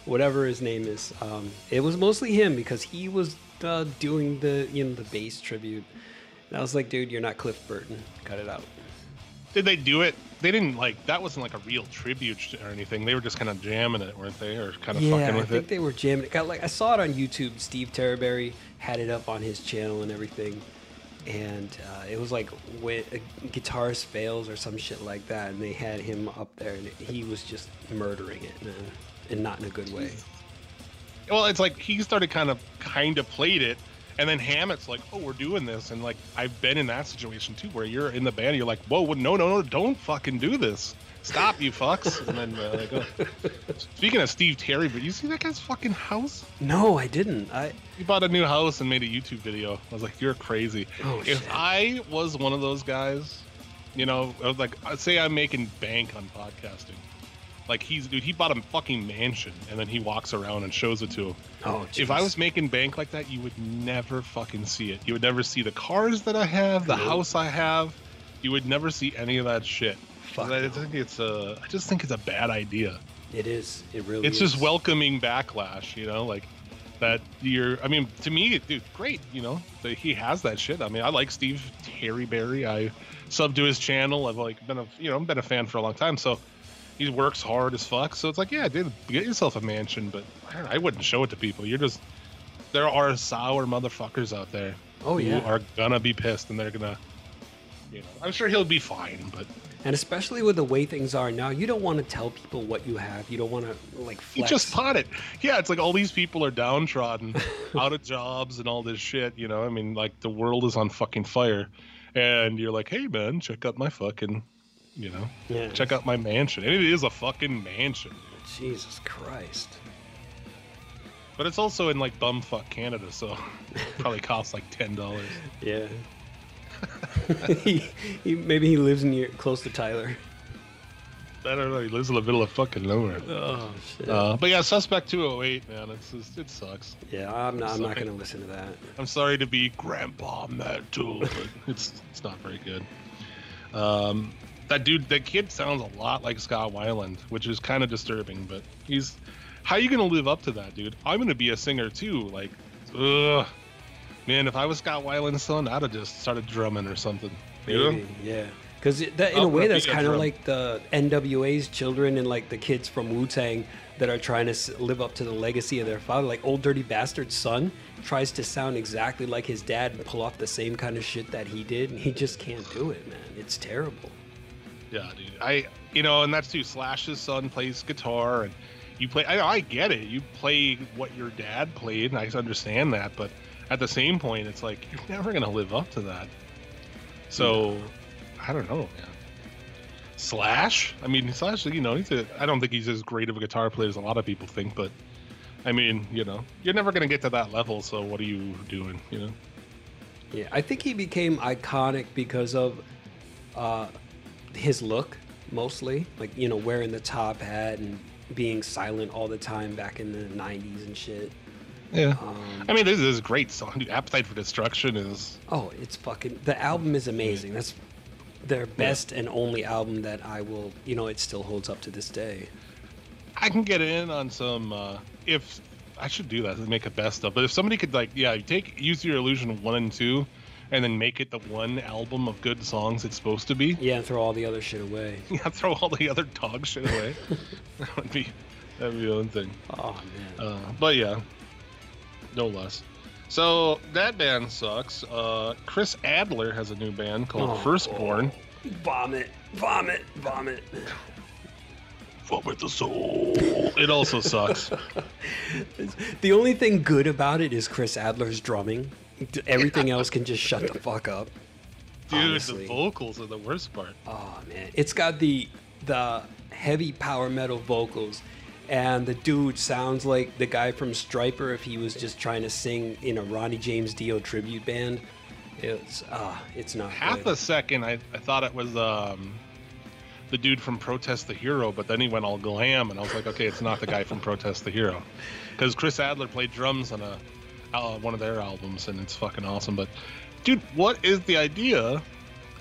whatever his name is. It was mostly him because he was doing the bass tribute. And I was like, dude, you're not Cliff Burton. Cut it out. Did they do it? They didn't that wasn't like a real tribute or anything. They were just kind of jamming it, weren't they? Or kind of fucking with it. Yeah, I think they were jamming it. Got I saw it on YouTube. Steve Terryberry had it up on his channel and everything. And it was like when a guitarist fails or some shit like that, and they had him up there, and he was just murdering it, man, and not in a good way. Well, it's like he started kind of played it, and then Hammett's like, oh, we're doing this, and like I've been in that situation too, where you're in the band, you're like, whoa, no, don't fucking do this. Stop, you fucks. And then they go. Speaking of Steve Terry, but you see that guy's fucking house? No, I didn't. He bought a new house and made a YouTube video. I was like, you're crazy. Oh, if shit. I was one of those guys, you know, I was like, say I'm making bank on podcasting. Like, he bought a fucking mansion, and then he walks around and shows it to him. Oh, geez. If I was making bank like that, you would never fucking see it. You would never see the cars that I have, the house I have. You would never see any of that shit. I just think it's a bad idea. It is. It really is. It's just welcoming backlash, you know, like that I mean, to me, dude, great, you know, that he has that shit. I mean, I like Steve Terryberry. I sub to his channel. I've been a fan for a long time. So he works hard as fuck. So it's like, yeah, dude, get yourself a mansion, but I wouldn't show it to people. There are sour motherfuckers out there. Oh, yeah. Who are gonna be pissed, and they're gonna, you know, I'm sure he'll be fine, but. And especially with the way things are now, you don't want to tell people what you have. You don't want to, flex. You just bought it. Yeah, it's like all these people are downtrodden, out of jobs and all this shit, you know? I mean, the world is on fucking fire. And you're like, hey, man, check out my fucking, you know, check out my mansion. And it is a fucking mansion. Jesus Christ. But it's also in, bumfuck Canada, so it probably costs, $10. Yeah. Maybe he lives close to Tyler. I don't know. He lives in the middle of fucking nowhere. Oh shit! But yeah, Suspect 208, man. It sucks. Yeah, I'm not gonna listen to that. I'm sorry to be grandpa mad too, but it's not very good. That kid sounds a lot like Scott Weiland, which is kind of disturbing. But how are you gonna live up to that, dude? I'm gonna be a singer too. Ugh. Man, if I was Scott Weiland's son, I'd have just started drumming or something. You know? Yeah. Because in a way, that's kind of like the NWA's children and the kids from Wu-Tang that are trying to live up to the legacy of their father. Like Old Dirty Bastard's son tries to sound exactly like his dad and pull off the same kind of shit that he did, and he just can't do it, man. It's terrible. Yeah, dude. And that's too. Slash's son plays guitar, and you play. I get it. You play what your dad played, and I understand that, but. At the same point, it's like, you're never going to live up to that. So, I don't know, man. Slash? I mean, Slash, you know, I don't think he's as great of a guitar player as a lot of people think, but, I mean, you know, you're never going to get to that level, so what are you doing, you know? Yeah, I think he became iconic because of his look, mostly. You know, wearing the top hat and being silent all the time back in the 90s and shit. Yeah, I mean, this is a great song, dude. Appetite for Destruction is... Oh, it's fucking... The album is amazing. That's their best and only album that I will... You know, it still holds up to this day. I can get in on some... if I should do that and make a best of. But if somebody could, use your Illusion 1 and 2 and then make it the one album of good songs it's supposed to be. Yeah, and throw all the other shit away. Yeah, throw all the other dog shit away. That would be the one thing. Oh, man. But yeah... No less. So that band sucks. Chris Adler has a new band called Firstborn. Vomit. fuck with the soul. It also sucks. The only thing good about it is Chris Adler's drumming. Everything else can just shut the fuck up. Dude, honestly. The vocals are the worst part. Oh, man. It's got the heavy power metal vocals, and the dude sounds like the guy from Striper if he was just trying to sing in a Ronnie James Dio tribute band. It's not half good. A second I thought it was the dude from Protest the Hero, but then he went all glam and I was like, okay, it's not the guy from Protest the Hero, because Chris Adler played drums on a one of their albums and it's fucking awesome. But dude, what is the idea?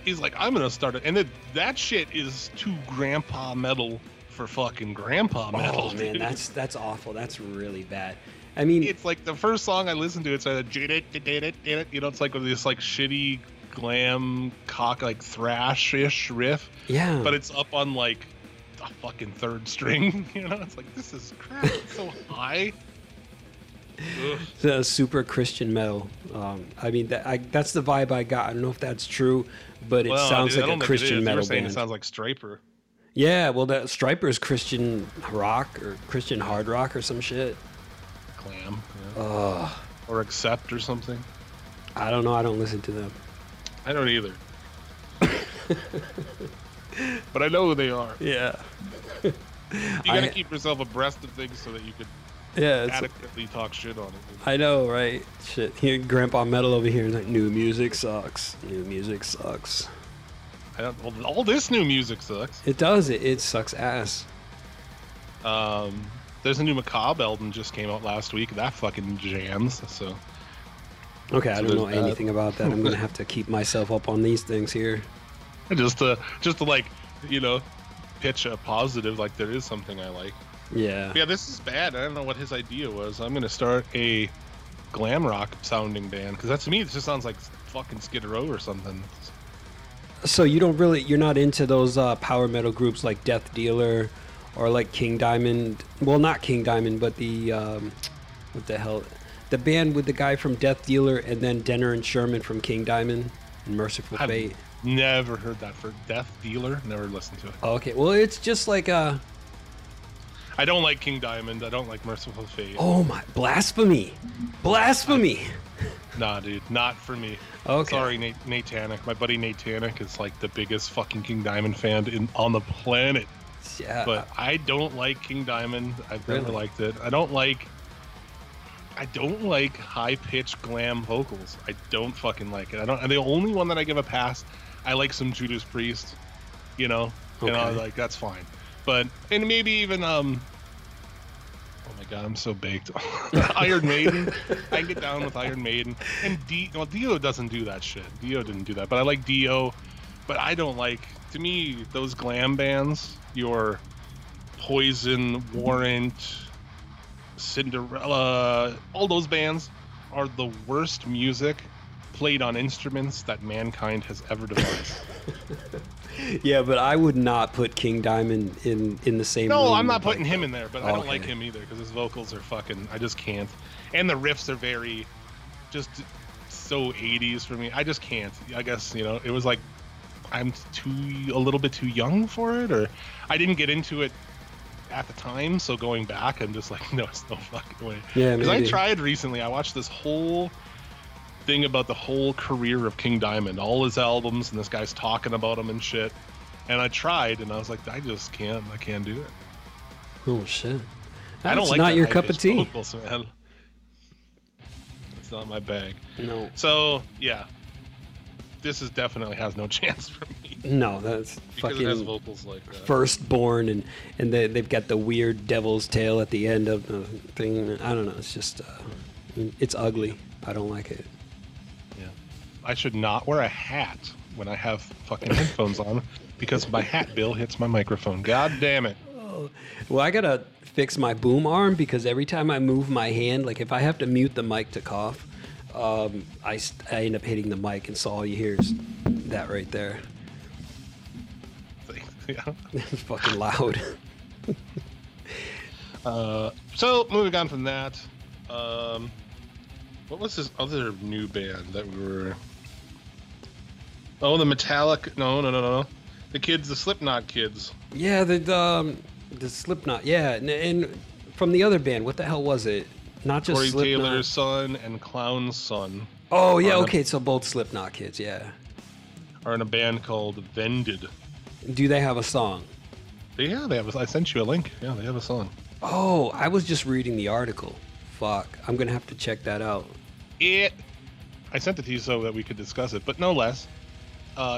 He's like, I'm gonna start it, and that shit is too grandpa metal for fucking grandpa metal. Oh man, dude. that's awful. That's really bad. I mean, it's like the first song I listened to, it's like, you know, it's like with this like shitty glam cock, like thrash-ish riff. Yeah. But it's up on like the fucking third string, you know? It's like, this is crap. It's so high. Ugh. The super Christian metal. I mean, that's the vibe I got. I don't know if that's true, but it sounds like a Christian metal band. It sounds like Striper. Yeah, well, that Striper is Christian rock or Christian hard rock or some shit. Clam, yeah. Or Accept or something. I don't know. I don't listen to them. I don't either. But I know who they are. Yeah. You gotta keep yourself abreast of things so that you could adequately talk shit on it. I know, right? Shit. Here, Grandpa Metal over here is like, new music sucks. New music sucks. All this new music sucks. It does. It sucks ass. There's a new Macabre album just came out last week. That fucking jams, so... Okay, I don't know anything about that. I'm going to have to keep myself up on these things here. Just to like, you know, pitch a positive, like there is something I like. Yeah. But yeah, this is bad. I don't know what his idea was. I'm going to start a glam rock sounding band, because that to me, it just sounds like fucking Skid Row or something. So you're not into those power metal groups like Death Dealer... Or like King Diamond, well, not King Diamond, but the what the hell, the band with the guy from Death Dealer and then Denner and Sherman from King Diamond and Merciful Fate. Never heard that. For Death Dealer, never listened to it. Okay, well, it's just like I don't like King Diamond. I don't like Merciful Fate. Oh my, blasphemy! Nah, dude, not for me. Okay. Sorry, Nate Tannick. My buddy Nate Tannick is like the biggest fucking King Diamond fan on the planet. Yeah. But I don't like King Diamond. I've never liked it. I don't like high-pitched glam vocals. I don't fucking like it. And the only one that I give a pass, I like some Judas Priest, you know? Okay. And I was like, that's fine. But, and maybe even, oh my God, I'm so baked. Iron Maiden. I can get down with Iron Maiden. And Dio doesn't do that shit. Dio didn't do that. But I like Dio. But I don't like, to me, those glam bands... Your Poison, Warrant, Cinderella, all those bands are the worst music played on instruments that mankind has ever devised. Yeah, but I would not put King Diamond in the same room. No, I'm not putting him in there, but I don't like him either because his vocals are fucking, I just can't. And the riffs are very, just so 80s for me. I just can't. I guess, you know, it was like, I'm a little bit too young for it, or I didn't get into it at the time, so going back I'm just like, no, it's no fucking way. Yeah, because I tried recently, I watched this whole thing about the whole career of King Diamond, all his albums, and this guy's talking about him and shit, and I tried and I was like, I can't do it. Oh shit. I don't like that. It's not your cup of tea. Vocals, man. It's not my bag. No. So yeah, this is definitely has no chance for me. No, that's because fucking it has vocals like that. Firstborn and they've got the weird devil's tail at the end of the thing. I don't know. It's just it's ugly. I don't like it. Yeah, I should not wear a hat when I have fucking headphones on because my hat bill hits my microphone. God damn it. Oh, well, I gotta fix my boom arm because every time I move my hand, like if I have to mute the mic to cough. I end up hitting the mic, and so all you hear is that right there. Yeah. It's fucking loud. So moving on from that, what was this other new band that we were? Oh, the Metallica. No. The Slipknot kids. Yeah, the The Slipknot, yeah. And from the other band, what the hell was it? Not just Corey Slipknot. Corey Taylor's son and Clown's son. Oh, yeah, okay, so both Slipknot kids, yeah. Are in a band called Vended. Do they have a song? Yeah, they have. I sent you a link. Yeah, they have a song. Oh, I was just reading the article. Fuck, I'm going to have to check that out. I sent it to you so that we could discuss it, but no less.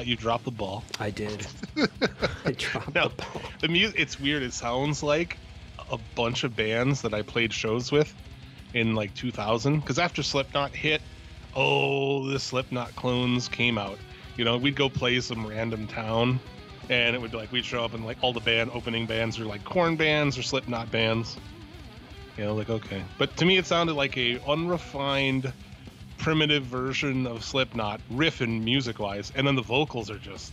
You dropped the ball. I did. I dropped the ball. The music, it's weird. It sounds like a bunch of bands that I played shows with in like 2000. Because after Slipknot hit, the Slipknot clones came out. You know, we'd go play some random town, and it would be like we'd show up and like all the band opening bands are like Korn bands or Slipknot bands. You know, like okay. But to me, it sounded like a unrefined, primitive version of Slipknot, riff and music-wise, and then the vocals are just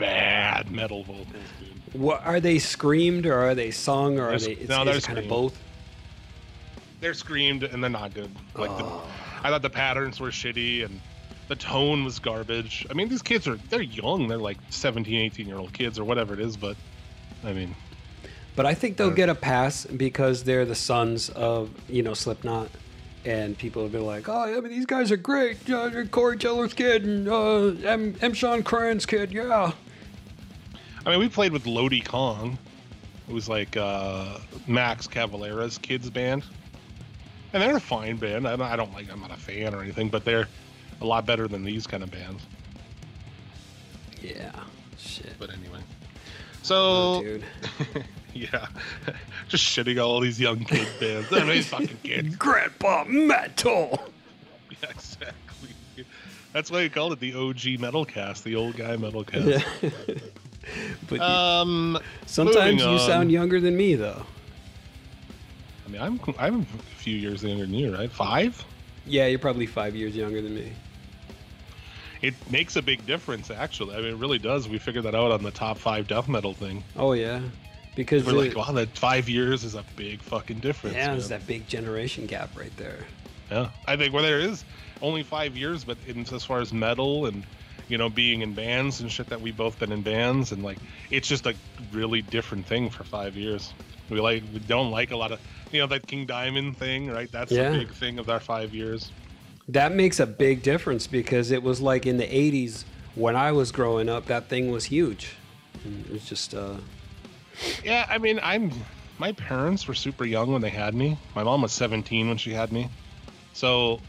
bad metal vocals, dude. What are they, screamed or are they sung or they're kind of both? They're screamed and they're not good. Like I thought the patterns were shitty and the tone was garbage. I mean, these kids they're young. They're like 17, 18-year-old kids or whatever it is, but I mean. But I think they'll get a pass because they're the sons of, you know, Slipknot. And people will be like, oh, I mean, these guys are great. Corey Taylor's kid and M. Sean Cran's kid, yeah. I mean, we played with Lodi Kong. It was like Max Cavalera's kids' band. And they're a fine band. I'm not a fan or anything, but they're a lot better than these kind of bands. Yeah, shit. But anyway. So... Oh, dude. Yeah, just shitting all these young kid bands. I mean, fucking kids. Grandpa Metal. Yeah, exactly. That's why we called it the OG Metalcast, the old guy Metalcast. Yeah. But sometimes you sound younger than me, though. I mean, I'm a few years younger than you, right? 5? Yeah, you're probably 5 years younger than me. It makes a big difference, actually. I mean, it really does. We figured that out on the top 5 death metal thing. Oh yeah. Because we're like, wow, that 5 years is a big fucking difference. Yeah, it's that big generation gap right there. Yeah, I think there is only 5 years, but as far as metal and, you know, being in bands and shit that we've both been in bands and like, it's just a really different thing for 5 years. We don't like a lot of, you know, that King Diamond thing, right? That's a big thing of our 5 years. That makes a big difference because it was like in the 80s when I was growing up, that thing was huge. And it was just, yeah, I mean, my parents were super young when they had me. My mom was 17 when she had me. So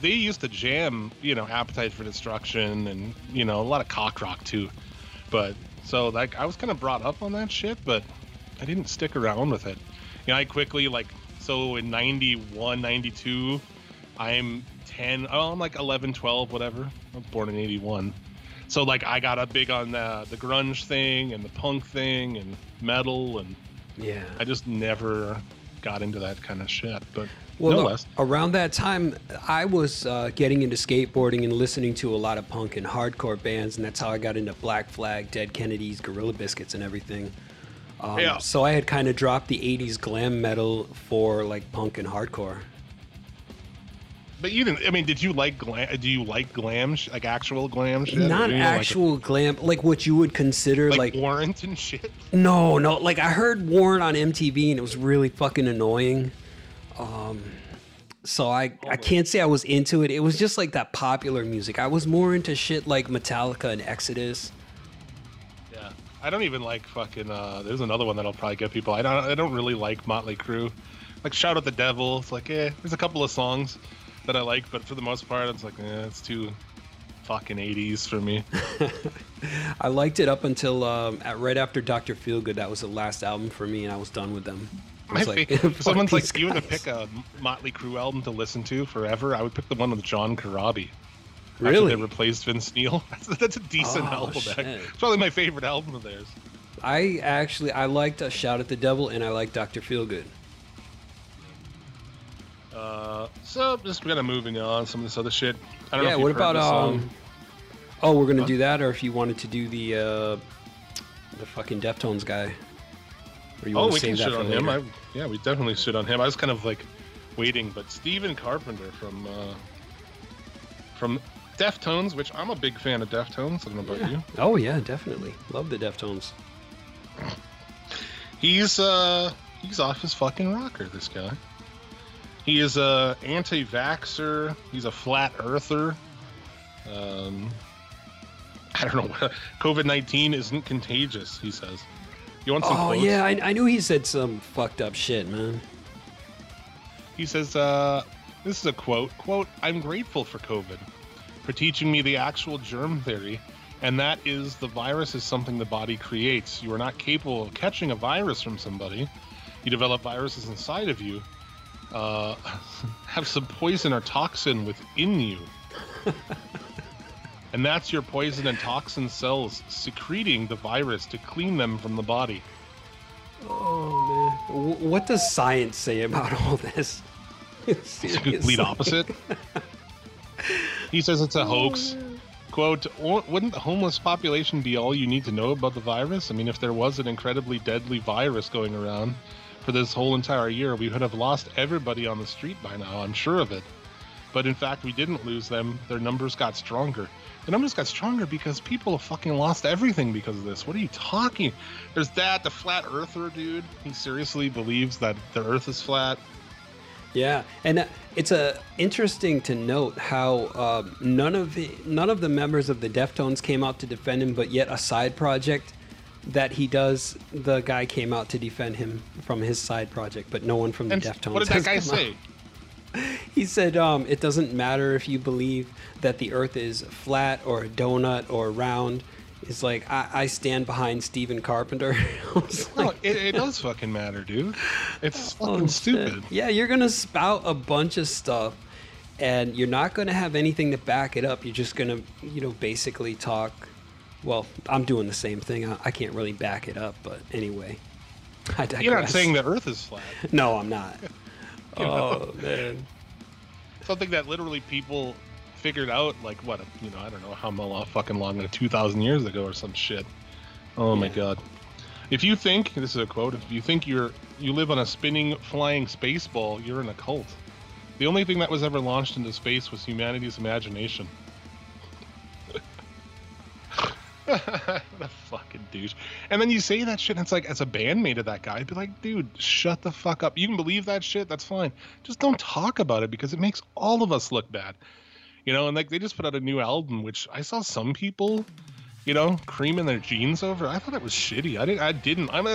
they used to jam, you know, Appetite for Destruction and, you know, a lot of cock rock too. But so like I was kind of brought up on that shit, but I didn't stick around with it. You know, I quickly so in 91, 92, I'm 10, I'm like 11, 12, whatever. I was born in 81. So like I got up big on the grunge thing and the punk thing and metal and yeah, I just never got into that kind of shit. But no less. Around that time, I was getting into skateboarding and listening to a lot of punk and hardcore bands, and that's how I got into Black Flag, Dead Kennedys, Gorilla Biscuits, and everything. Yeah. So I had kind of dropped the 80s glam metal for like punk and hardcore. But you didn't. I mean, did you like glam? Do you like glam? Like actual glam shit? Not actual glam. Like what you would consider like Warrant and shit. No. Like I heard Warrant on MTV and it was really fucking annoying. So I can't say I was into it. It was just like that popular music. I was more into shit like Metallica and Exodus. Yeah, I don't even like fucking. There's another one that'll probably get people. I don't really like Motley Crue. Like Shout at the Devil. It's like there's a couple of songs that I like, but for the most part, it's like, it's too fucking 80s for me. I liked it up until right after Dr. Feelgood. That was the last album for me, and I was done with them. Someone's like, you were to pick a Motley Crue album to listen to forever, I would pick the one with John Corabi. Really? After they replaced Vince Neil. That's a decent album. It's probably my favorite album of theirs. I liked Shout at the Devil, and I liked Dr. Feelgood. So just kind of moving on some of this other shit. I don't know if you've heard this song. Oh, we're gonna do that, or if you wanted to do the fucking Deftones guy. Or you want to save that for later? We definitely shit on him. I was kind of like waiting, but Steven Carpenter from Deftones, which I'm a big fan of Deftones. I don't know about you. Oh yeah, definitely love the Deftones. He's off his fucking rocker, this guy. He is a anti-vaxxer. He's a flat earther. I don't know. COVID-19 isn't contagious, he says. You want some quotes? Yeah, I knew he said some fucked up shit, man. He says, this is a quote. Quote, "I'm grateful for COVID for teaching me the actual germ theory, and that is the virus is something the body creates. You are not capable of catching a virus from somebody. You develop viruses inside of you. Have some poison or toxin within you. And that's your poison and toxin cells secreting the virus to clean them from the body." Oh, man. What does science say about all this? It's the complete opposite. He says it's a hoax. Quote, "Wouldn't the homeless population be all you need to know about the virus? I mean, if there was an incredibly deadly virus going around for this whole entire year, we would have lost everybody on the street by now, I'm sure of it. But in fact, we didn't lose them. Their numbers got stronger. The numbers got stronger because people have fucking lost everything because of this. What are you talking?" There's that, the flat earther dude. He seriously believes that the earth is flat. Yeah, and it's interesting to note how none of the members of the Deftones came out to defend him, but yet a side project that he does, the guy came out to defend him from his side project, but no one from the Deftones. What did that guy say? He said, "It doesn't matter if you believe that the earth is flat or a donut or round." It's like, I stand behind Steven Carpenter. It does fucking matter, dude. It's fucking stupid. Yeah, you're going to spout a bunch of stuff, and you're not going to have anything to back it up. You're just going to, basically talk. Well, I'm doing the same thing. I can't really back it up, but anyway. I digress. You're not saying the earth is flat. No, I'm not. Oh, man. Something that literally people figured out, like, what, I don't know how fucking long, 2,000 years ago or some shit. Oh, yeah. My God. If you think, this is a quote, if you think you live on a spinning, flying space ball, you're in a cult. The only thing that was ever launched into space was humanity's imagination. What a fucking douche. And then you say that shit, and it's like, as a bandmate of that guy, I'd be like, dude, shut the fuck up. You can believe that shit, that's fine. Just don't talk about it, because it makes all of us look bad. And like, they just put out a new album, which I saw some people, creaming their jeans over. I thought it was shitty. I mean, it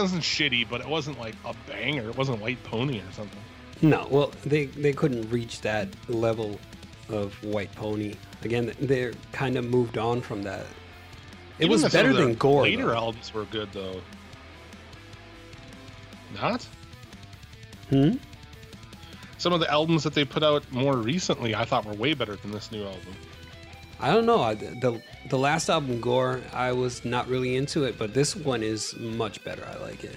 wasn't shitty, but it wasn't like a banger. It wasn't White Pony or something. No, well, they couldn't reach that level of White Pony. Again, they're kind of moved on from that. It was better than Gore. Later albums were good, though. Not? Hmm? Some of the albums that they put out more recently, I thought were way better than this new album. I don't know. The last album, Gore, I was not really into it, but this one is much better. I like it.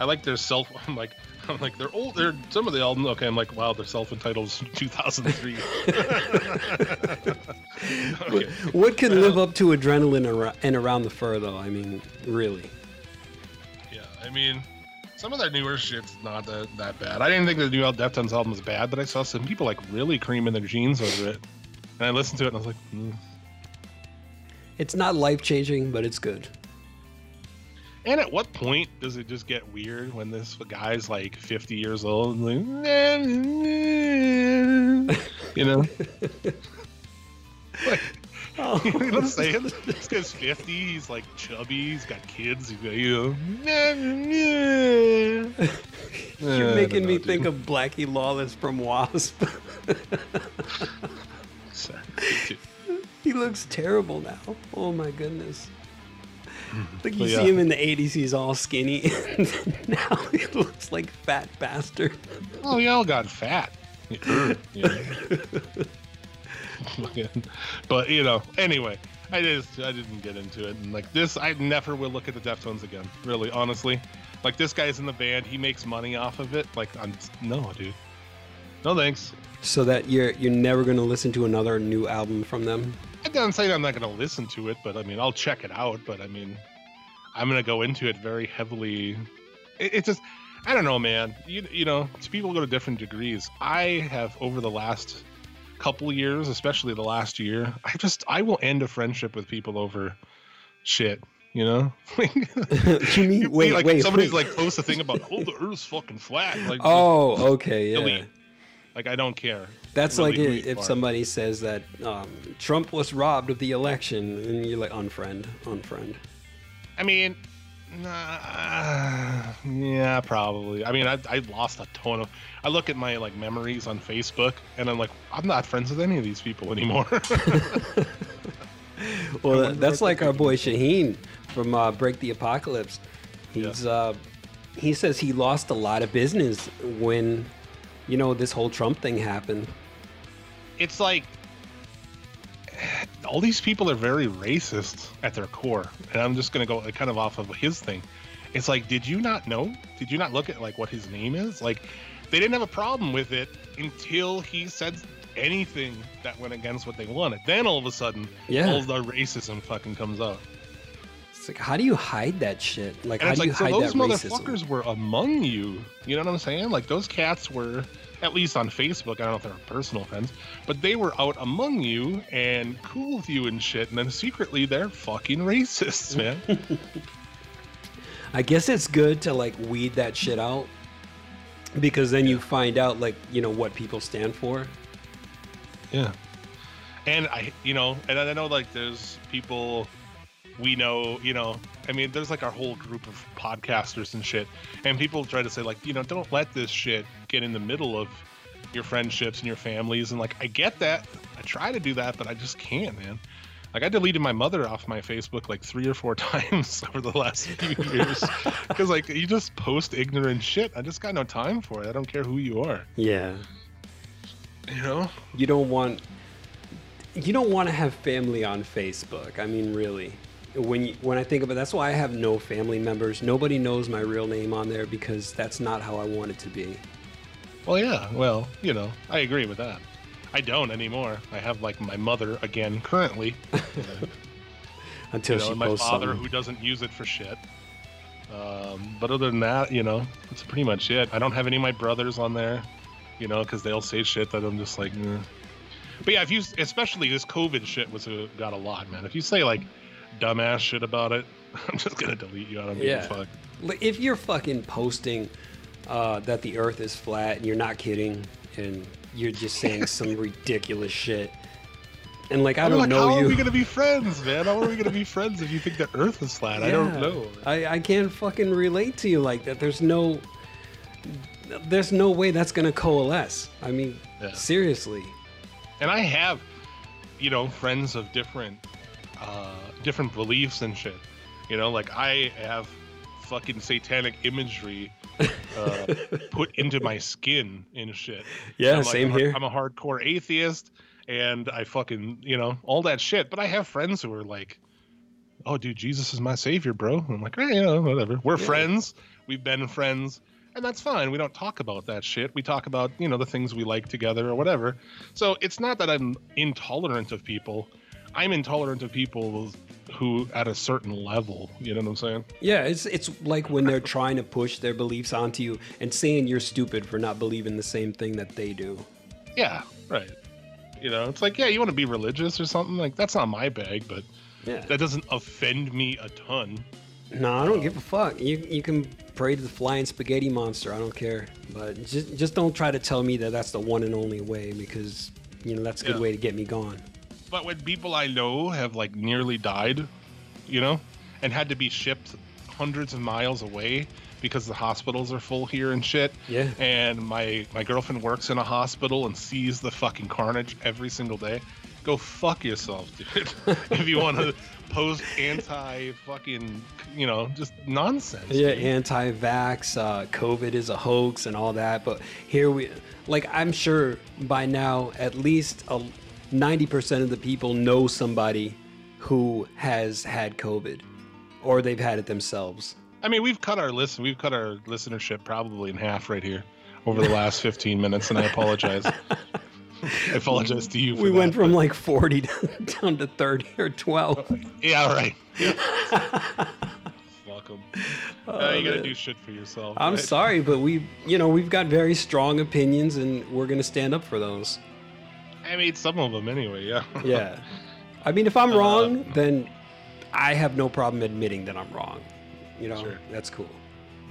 I like their self. I'm like they're old. They're some of the albums. Okay, I'm like, wow, they're self-entitled 2003. Okay. What can live up to Adrenaline and Around the Fur, though? I mean, really. Yeah, I mean, some of their newer shit's not that bad. I didn't think the new Deftones album was bad, but I saw some people like really creaming their jeans over it, and I listened to it and I was like, It's not life-changing, but it's good. And at what point does it just get weird when this guy's like 50 years old and like, Like, you know what I'm saying? This guy's 50, he's like chubby, he's got kids, You're making me think of Blackie Lawless from Wasp. He looks terrible now. Oh my goodness. Like see him in the 80s, he's all skinny. Now he looks like fat bastard. Oh, we all got fat. Yeah. But anyway, I didn't get into it, and like this, I never will look at the Deftones again. Really, honestly, like this guy's in the band, he makes money off of it. Like no, dude, no thanks. So that you're never gonna listen to another new album from them? I don't say I'm not gonna listen to it, but I mean I'll check it out. But I mean, I'm gonna go into it very heavily. It's just I don't know, man. People go to different degrees. I have over the last couple years, especially the last year, I will end a friendship with people over shit. you know? You mean, wait. Somebody's like post a thing about, oh, the Earth's fucking flat. Like, oh, okay, yeah. Delete. Like, I don't care. That's really like if somebody says that Trump was robbed of the election, and you're like, unfriend. I mean, yeah, probably. I mean, I lost a ton of... I look at my, like, memories on Facebook, and I'm like, I'm not friends with any of these people anymore. Well, that's like our boy Shaheen from Break the Apocalypse. He's he says he lost a lot of business when... You know, this whole Trump thing happened. It's like all these people are very racist at their core. And I'm just going to go kind of off of his thing. It's like, did you not know? Did you not look at like what his name is? Like, they didn't have a problem with it until he said anything that went against what they wanted. Then all of a sudden, all the racism fucking comes out. It's like, how do you hide that shit? Like, and how do you hide that racism? Those motherfuckers were among you. You know what I'm saying? Like, those cats were, at least on Facebook, I don't know if they were personal friends, but they were out among you and cool with you and shit, and then secretly they're fucking racists, man. I guess it's good to, like, weed that shit out, because then you find out, like, you know, what people stand for. Yeah. And I know, like, there's people... we know, you know, I mean, there's like our whole group of podcasters and shit, and people try to say like, you know, don't let this shit get in the middle of your friendships and your families. And like, I get that. I try to do that, but I just can't, man. Like, I deleted my mother off my Facebook like 3 or 4 times over the last few years, because like, you just post ignorant shit. I just got no time for it. I don't care who you are. Yeah. You know, you don't want to have family on Facebook. I mean, really. When I think about it, that's why I have no family members. Nobody knows my real name on there, because that's not how I want it to be. Well, yeah. Well, you know, I agree with that. I don't anymore. I have, like, my mother, again, currently. Until, you know, she posts my father, something. Who doesn't use it for shit. But other than that, you know, that's pretty much it. I don't have any of my brothers on there, you know, because they'll say shit that I'm just like, eh. But yeah, if you, especially this COVID shit got a lot, man. If you say, like, dumbass shit about it, I'm just gonna delete you. I don't give a fuck. If you're fucking posting that the Earth is flat and you're not kidding and you're just saying some ridiculous shit, and like, I don't like, know how you. How are we gonna be friends, man? How are we gonna be friends if you think the Earth is flat? Yeah, I don't know. I can't fucking relate to you like that. There's no way that's gonna coalesce. I mean, seriously. And I have, you know, friends of different beliefs and shit, you know, like I have fucking satanic imagery put into my skin and shit. Yeah, so same here. I'm a hardcore atheist, and I fucking, you know, all that shit. But I have friends who are like, oh, dude, Jesus is my savior, bro. And I'm like, hey, you know, whatever. We're friends. We've been friends. And that's fine. We don't talk about that shit. We talk about, you know, the things we like together or whatever. So it's not that I'm intolerant of people. I'm intolerant of people who at a certain level, you know what I'm saying? Yeah, it's like when they're trying to push their beliefs onto you and saying you're stupid for not believing the same thing that they do. Yeah, right. You know, it's like, yeah, you want to be religious or something? Like, that's not my bag, but that doesn't offend me a ton. No, I don't give a fuck. You can pray to the flying spaghetti monster. I don't care. But just don't try to tell me that that's the one and only way, because, you know, that's a good way to get me gone. But when people I know have, like, nearly died, you know, and had to be shipped hundreds of miles away because the hospitals are full here and shit. Yeah. And my girlfriend works in a hospital and sees the fucking carnage every single day. Go fuck yourself, dude. If you want to post anti-fucking, you know, just nonsense. Yeah, dude. Anti-vax, COVID is a hoax and all that. But here we, like, I'm sure by now at least 90% of the people know somebody who has had COVID, or they've had it themselves. I mean, we've cut our listenership probably in half right here over the last 15 minutes, and I apologize. I apologize to you for that. We went from like 40 down to 30 or 12. Yeah, right. Yeah. Welcome. You gotta do shit for yourself. I'm sorry, but we've got very strong opinions, and we're gonna stand up for those. I mean, some of them anyway, yeah. Yeah. I mean, if I'm wrong, then I have no problem admitting that I'm wrong. You know, sure. That's cool.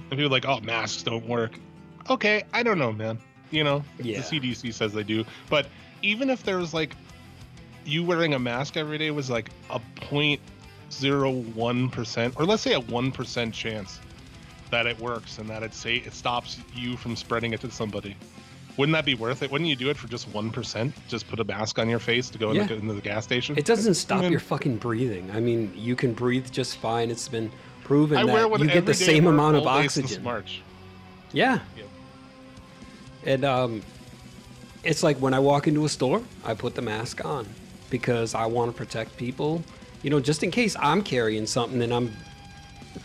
And people are like, oh, masks don't work. Okay, I don't know, man. You know, yeah. The CDC says they do. But even if there was like, you wearing a mask every day was like a 0.01%, or let's say a 1% chance that it works and that it stops you from spreading it to somebody. Wouldn't that be worth it? Wouldn't you do it for just 1%? Just put a mask on your face to go into the gas station? It doesn't stop your fucking breathing. I mean, you can breathe just fine. It's been proven that you get the same amount of oxygen. March. Yeah. Yep. And it's like when I walk into a store, I put the mask on because I want to protect people. You know, just in case I'm carrying something and I'm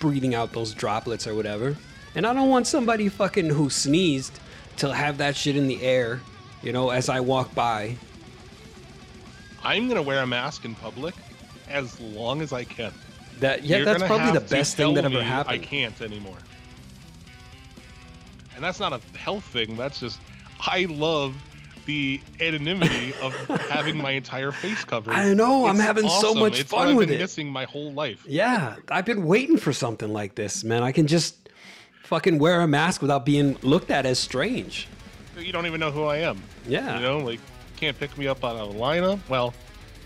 breathing out those droplets or whatever. And I don't want somebody fucking who sneezed to have that shit in the air, you know, as I walk by. I'm going to wear a mask in public as long as I can. That's probably the best thing that ever happened. I can't anymore. And that's not a health thing. That's just, I love the anonymity of having my entire face covered. I know. I'm having so much fun with it. I've been missing my whole life. Yeah. I've been waiting for something like this, man. I can just fucking wear a mask without being looked at as strange. You don't even know who I am. Yeah. You know, like, can't pick me up on a lineup. Well,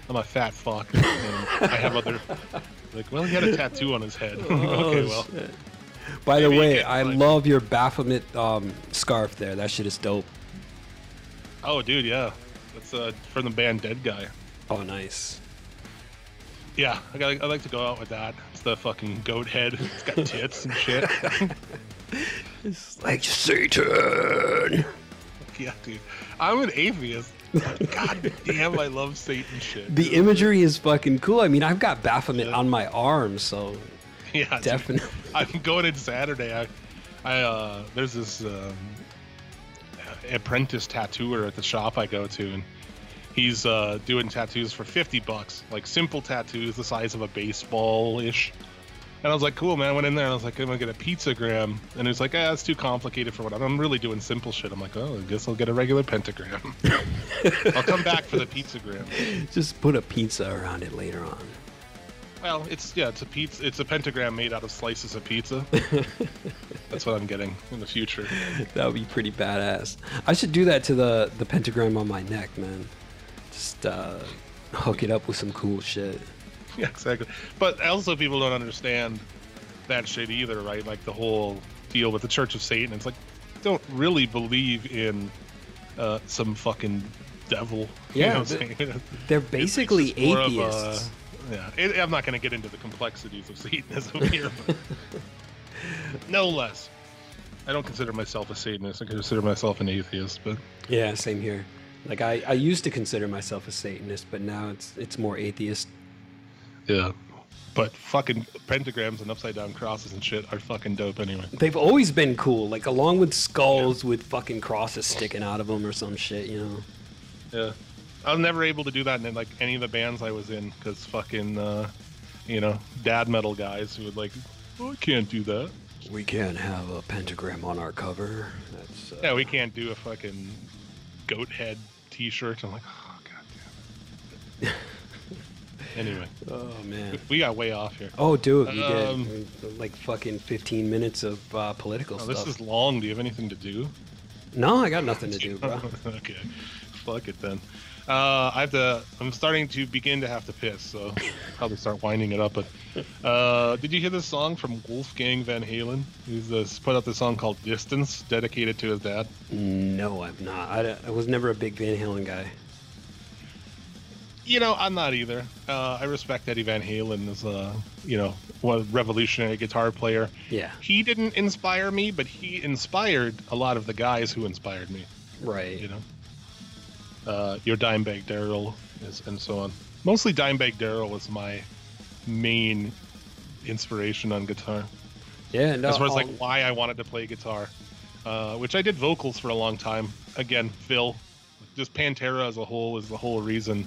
I'm a fat fuck. And I have other, like, well, he had a tattoo on his head. Okay, well. Shit. By the way, I love your Baphomet scarf there. That shit is dope. Oh, dude, yeah. That's from the band Dead Guy. Oh, nice. Yeah, I like to go out with that. It's the fucking goat head. It's got tits and shit. It's like Satan. Yeah, dude. I'm an atheist. God damn, I love Satan shit. The imagery is fucking cool. I mean, I've got Baphomet on my arm, so yeah, definitely. Dude. I'm going in Saturday. I there's this apprentice tattooer at the shop I go to, and he's doing tattoos for $50, like simple tattoos the size of a baseball ish. And I was like, cool, man. I went in there and I was like, I'm gonna get a pizzagram, and he's like, ah, it's too complicated for what I'm really doing, simple shit. I'm like, oh, I guess I'll get a regular pentagram. I'll come back for the pizzagram. Just put a pizza around it later on. Well, it's a pentagram made out of slices of pizza. That's what I'm getting in the future. That would be pretty badass. I should do that to the pentagram on my neck, man. Just hook it up with some cool shit. Yeah, exactly. But also, people don't understand that shit either, right? Like the whole deal with the Church of Satan. It's like, don't really believe in some fucking devil. Yeah, you know, they're basically atheists. Yeah, I'm not going to get into the complexities of Satanism here, but no less. I don't consider myself a Satanist. I consider myself an atheist, but yeah, same here. Like I used to consider myself a Satanist, but now it's more atheist. Yeah, but fucking pentagrams and upside down crosses and shit are fucking dope anyway. They've always been cool, like along with skulls with fucking crosses sticking out of them or some shit, you know? Yeah. I was never able to do that in like any of the bands I was in because fucking, you know, dad metal guys who would like, oh, I can't do that. We can't have a pentagram on our cover. That's yeah, we can't do a fucking goat head T-shirt. I'm like, oh god damn it. Anyway. Oh man. We got way off here. Oh dude, you did like fucking 15 minutes of political stuff. This is long. Do you have anything to do? No, I got nothing to do, bro. Okay, fuck it then. I'm starting to begin to have to piss, so I'll probably start winding it up. But did you hear this song from Wolfgang Van Halen? He's put out this song called "Distance," dedicated to his dad. No, I've not. I was never a big Van Halen guy. You know, I'm not either. I respect Eddie Van Halen as you know, a revolutionary guitar player. Yeah. He didn't inspire me, but he inspired a lot of the guys who inspired me. Right. You know. Your Dimebag Daryl and so on. Mostly Dimebag Daryl was my main inspiration on guitar. Yeah, no. As far as like why I wanted to play guitar, which I did vocals for a long time. Again, Phil, just Pantera as a whole is the whole reason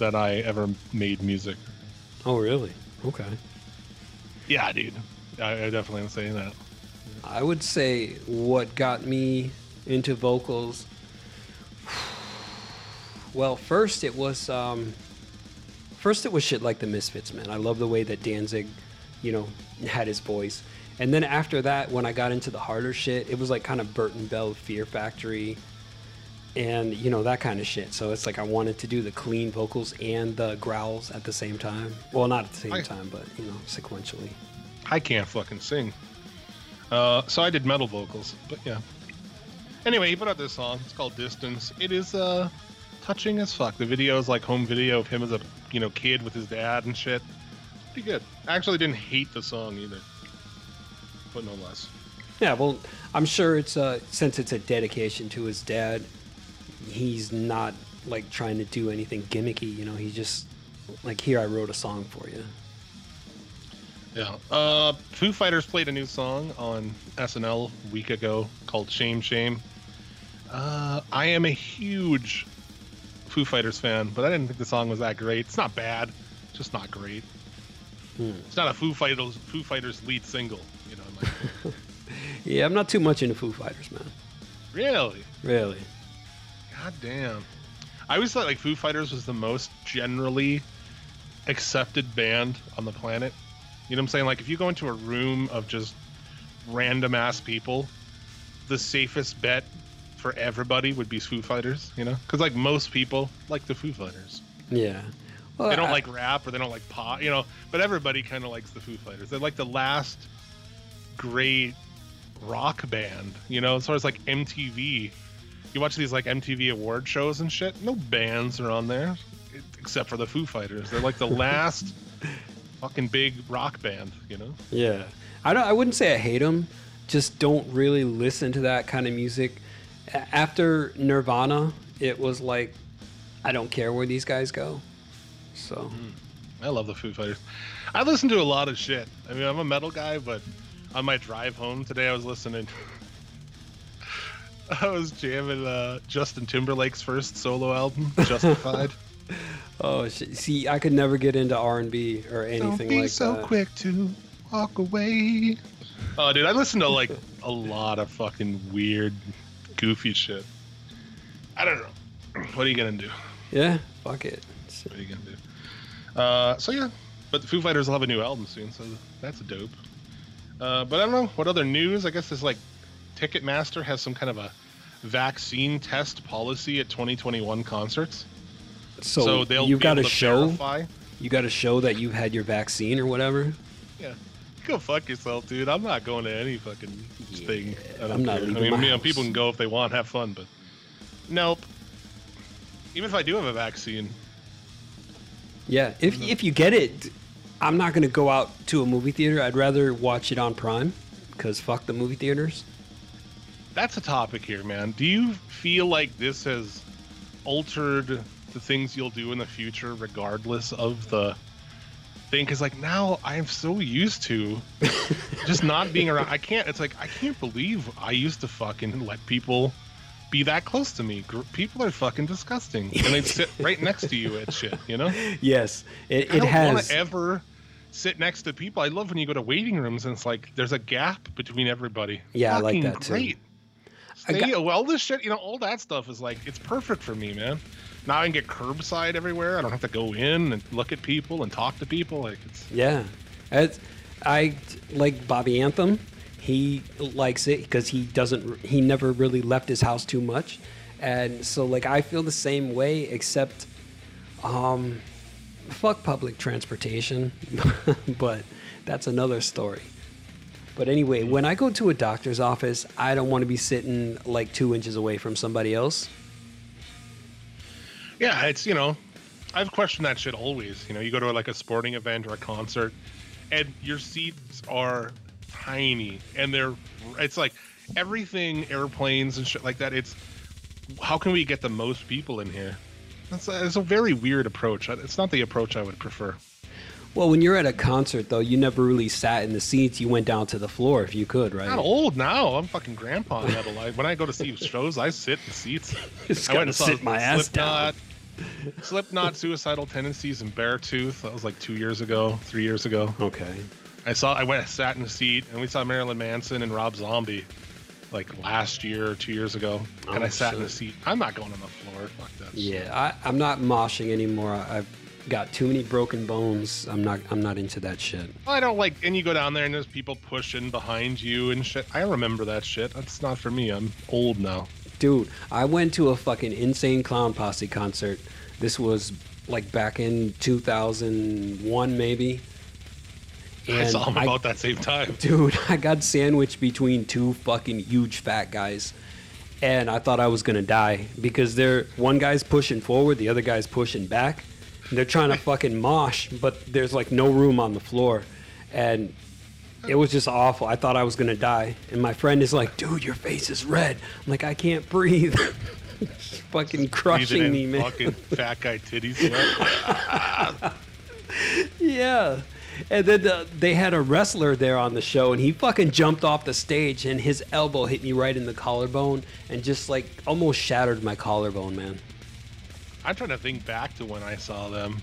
that I ever made music. Oh, really? Okay. Yeah, dude. I definitely am saying that. I would say what got me into vocals. Well, first it was First, it was shit like the Misfits, man. I love the way that Danzig, you know, had his voice. And then after that, when I got into the harder shit, it was like kind of Burton Bell, Fear Factory, and, you know, that kind of shit. So it's like I wanted to do the clean vocals and the growls at the same time. Well, not at the same time, but, you know, sequentially. I can't fucking sing. So I did metal vocals, but yeah. Anyway, he put out this song. It's called Distance. It is touching as fuck. The video is like home video of him as a, you know, kid with his dad and shit. Pretty good. I actually didn't hate the song either, but no less. Yeah, well, I'm sure it's since it's a dedication to his dad, he's not like trying to do anything gimmicky, you know. He's just like, here, I wrote a song for you. Yeah. Foo Fighters played a new song on SNL a week ago called Shame Shame. I am a huge Foo Fighters fan, but I didn't think the song was that great. It's not bad, it's just not great. It's not a Foo Fighters lead single, you know. Like, yeah, I'm not too much into Foo Fighters, man. Really? Really. God damn. I always thought like Foo Fighters was the most generally accepted band on the planet. You know what I'm saying? Like, if you go into a room of just random ass people, the safest bet for everybody would be Foo Fighters, you know? Because like most people like the Foo Fighters. Yeah. Well, they don't like rap, or they don't like pop, you know, but everybody kind of likes the Foo Fighters. They're like the last great rock band, you know, as far as like MTV. You watch these like MTV award shows and shit, no bands are on there except for the Foo Fighters. They're like the last fucking big rock band, you know? Yeah. I wouldn't say I hate them, just don't really listen to that kind of music. After Nirvana, it was like, I don't care where these guys go. So I love the Foo Fighters. I listen to a lot of shit. I mean, I'm a metal guy, but on my drive home today, I was listening. I was jamming Justin Timberlake's first solo album, Justified. Oh, see, I could never get into R&B or anything like that. Don't be so quick to walk away. Oh, dude, I listen to like a lot of fucking weird, goofy shit. I don't know. What are you going to do? Yeah, fuck it. What are you going to do? So yeah, but the Foo Fighters will have a new album soon, so that's dope. But I don't know what other news. I guess it's like Ticketmaster has some kind of a vaccine test policy at 2021 concerts. So they'll you've got to show verify. You got to show that you've had your vaccine or whatever. Yeah, go fuck yourself, dude. I'm not going to any fucking thing. I'm not leaving. I mean, you know, people can go if they want, have fun, but nope. Even if I do have a vaccine. Yeah, if you get it, I'm not going to go out to a movie theater. I'd rather watch it on Prime, because fuck the movie theaters. That's a topic here, man. Do you feel like this has altered the things you'll do in the future regardless of the thing? Because, like, now I'm so used to just not being around. I can't believe I used to fucking let people be that close to me. People are fucking disgusting, and they sit right next to you at shit, you know? Yes, it has. I don't want to ever sit next to people. I love when you go to waiting rooms and it's like there's a gap between everybody. Yeah, fucking I like that too. Great. All this shit, you know, all that stuff is like, it's perfect for me, man. Now I can get curbside everywhere. I don't have to go in and look at people and talk to people. Like, it's yeah, I like Bobby Anthem. He likes it because he never really left his house too much. And so, like, I feel the same way, except, fuck public transportation. But that's another story. But anyway, when I go to a doctor's office, I don't want to be sitting like 2 inches away from somebody else. Yeah, it's, you know, I've questioned that shit always. You know, you go to like a sporting event or a concert and your seats are tiny, and it's like everything, airplanes and shit like that. It's how can we get the most people in here? It's a very weird approach. It's not the approach I would prefer. Well, when you're at a concert though, you never really sat in the seats. You went down to the floor if you could, right? Not old now. I'm fucking grandpa and that alive. When I go to see shows, I sit in the seats. I went and saw my ass down. Slipknot, Suicidal Tendencies, and Beartooth. That was like 2 years ago, 3 years ago. Okay. I sat in the seat, and we saw Marilyn Manson and Rob Zombie, like last year or 2 years ago. Oh, and I sat in the seat. I'm not going on the floor. Fuck that. Yeah, I'm not moshing anymore. I've got too many broken bones. I'm not into that shit. I don't like, and you go down there and there's people pushing behind you and shit. I remember that shit. That's not for me. I'm old now. Dude, I went to a fucking Insane Clown Posse concert. This was like back in 2001 maybe. And I saw him about that same time. Dude, I got sandwiched between two fucking huge fat guys. And I thought I was going to die because one guy's pushing forward, the other guy's pushing back. They're trying to fucking mosh, but there's like no room on the floor. And it was just awful. I thought I was going to die. And my friend is like, dude, your face is red. I'm like, I can't breathe. It's fucking crushing me, man. Fucking fat guy titties. Yeah. And then they had a wrestler there on the show, and he fucking jumped off the stage, and his elbow hit me right in the collarbone and just, like, almost shattered my collarbone, man. I'm trying to think back to when I saw them.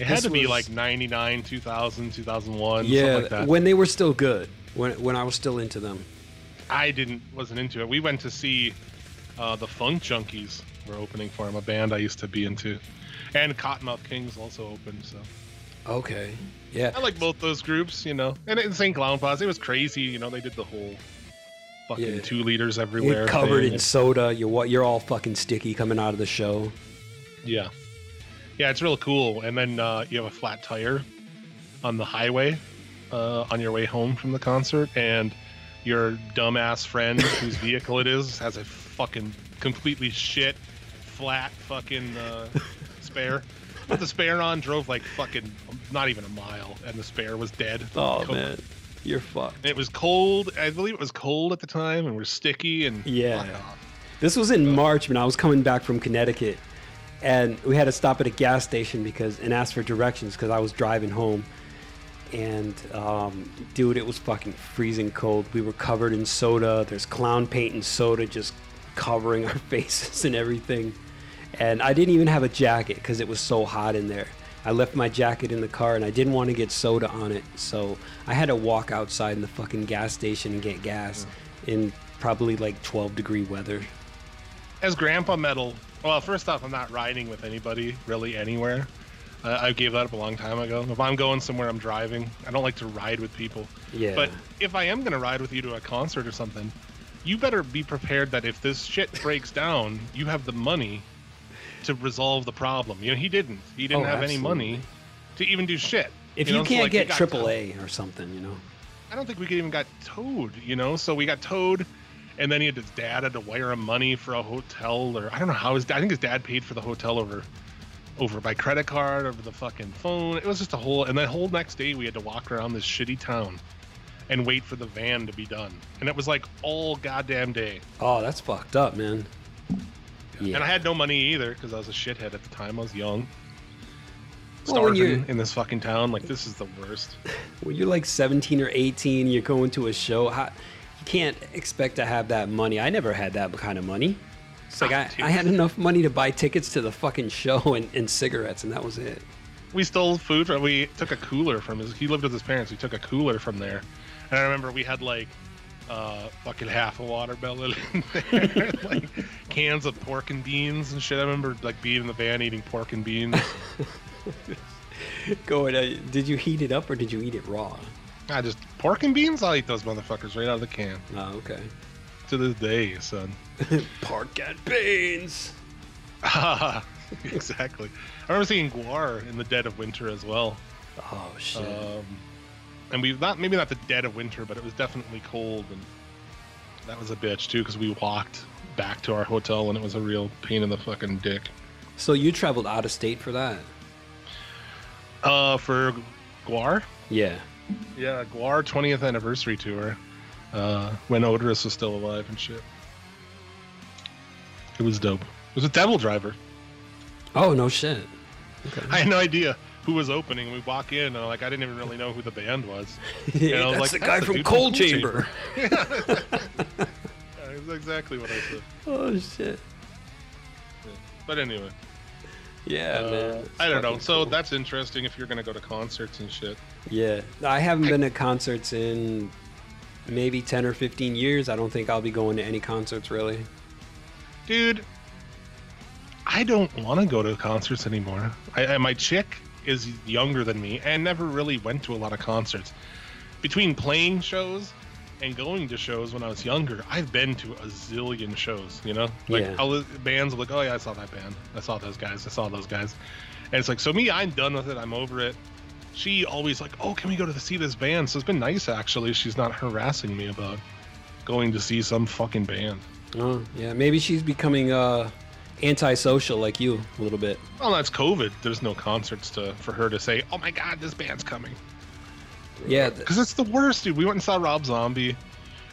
It had to be, like, 99, 2000, 2001, something like that. Yeah, when they were still good, when I was still into them. I wasn't into it. We went to see the Funk Junkies were opening for them, a band I used to be into. And Cottonmouth Kings also opened, so... Okay, yeah. I like both those groups, you know. And Insane Clown Posse, it was crazy, you know. They did the whole fucking 2 liters everywhere. You're covered in soda. You're all fucking sticky coming out of the show. Yeah. Yeah, it's real cool. And then you have a flat tire on the highway on your way home from the concert. And your dumbass friend, whose vehicle it is, has a fucking completely shit, flat fucking spare. Put the spare on, drove like fucking not even a mile, and the spare was dead. Oh, man, you're fucked. And it was cold. I believe it was cold at the time, and we're sticky and off. This was in March when I was coming back from Connecticut, and we had to stop at a gas station and ask for directions because I was driving home. And dude, it was fucking freezing cold. We were covered in soda. There's clown paint and soda just covering our faces and everything. And I didn't even have a jacket because it was so hot in there. I left my jacket in the car, and I didn't want to get soda on it. So I had to walk outside in the fucking gas station and get gas in probably like 12-degree weather. As Grandpa Metal, well, first off, I'm not riding with anybody really anywhere. I gave that up a long time ago. If I'm going somewhere, I'm driving. I don't like to ride with people. Yeah. But if I am going to ride with you to a concert or something, you better be prepared that if this shit breaks down, you have the money to resolve the problem. You know, he didn't. He didn't have any money to even do shit. If you can't get AAA or something, you know. I don't think we could even got towed, you know. So we got towed, and then his dad had to wire him money for a hotel, or I don't know how his dad. I think his dad paid for the hotel over by credit card, over the fucking phone. It was just a whole. And the whole next day we had to walk around this shitty town and wait for the van to be done. And it was like all goddamn day. Oh, that's fucked up, man. Yeah. And I had no money either because I was a shithead at the time. I was young, starving in this fucking town. Like, this is the worst. When you're like 17 or 18, you're going to a show. You can't expect to have that money. I never had that kind of money. It's like I had enough money to buy tickets to the fucking show and cigarettes, and that was it. We stole food. We took a cooler from his. He lived with his parents. We took a cooler from there, and I remember we had like. Fucking half a watermelon in there, like cans of pork and beans and shit. I remember like being in the van eating pork and beans. Did you heat it up or did you eat it raw? I just pork and beans. I'll eat those motherfuckers right out of the can. Oh, okay. To this day, son. Pork and beans. Exactly. I remember seeing Gwar in the dead of winter as well. Oh shit. And maybe not the dead of winter, but it was definitely cold, and that was a bitch too because we walked back to our hotel, and it was a real pain in the fucking dick. So you traveled out of state for that? For Gwar? Yeah, Gwar 20th anniversary tour, when Odorous was still alive and shit. It was dope. It was a Devil Driver. Oh no shit. Okay. I had no idea who was opening. We walk in, and I didn't even really know who the band was. Yeah, and I was that's the guy from Coal Chamber. Yeah, that's exactly what I said. Oh shit. Yeah. But anyway. Yeah, man. I don't know. Cool. So that's interesting if you're gonna go to concerts and shit. Yeah, I haven't been to concerts in maybe 10 or 15 years. I don't think I'll be going to any concerts really. Dude, I don't want to go to concerts anymore. My chick is younger than me and never really went to a lot of concerts. Between playing shows and going to shows when I was younger, I've been to a zillion shows, you know? Like, yeah. Bands will be like, oh, yeah, I saw that band. I saw those guys. And it's like, so me, I'm done with it. I'm over it. She always like, oh, can we go to see this band? So it's been nice, actually. She's not harassing me about going to see some fucking band. Oh, yeah. Maybe she's becoming antisocial like you a little bit. Well, that's COVID. There's no concerts for her to say, oh, my God, this band's coming. Yeah, because it's the worst, dude. We went and saw Rob Zombie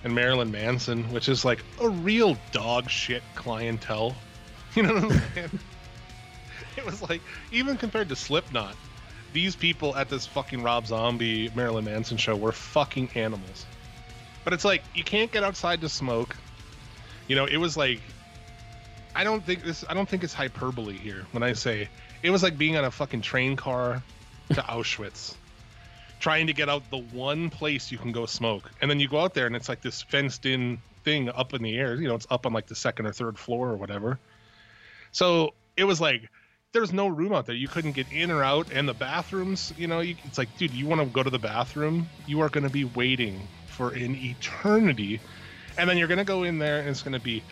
and Marilyn Manson, which is like a real dog shit clientele. You know what I'm saying? It was like, even compared to Slipknot, these people at this fucking Rob Zombie, Marilyn Manson show were fucking animals. But it's like, you can't get outside to smoke. You know, it was like, I don't think it's hyperbole here when I say it was like being on a fucking train car to Auschwitz. Trying to get out the one place you can go smoke. And then you go out there and it's like this fenced in thing up in the air. You know, it's up on like the second or third floor or whatever. So it was like, there's no room out there. You couldn't get in or out. And the bathrooms, you know, it's like, dude, you want to go to the bathroom? You are going to be waiting for an eternity. And then you're going to go in there and it's going to be,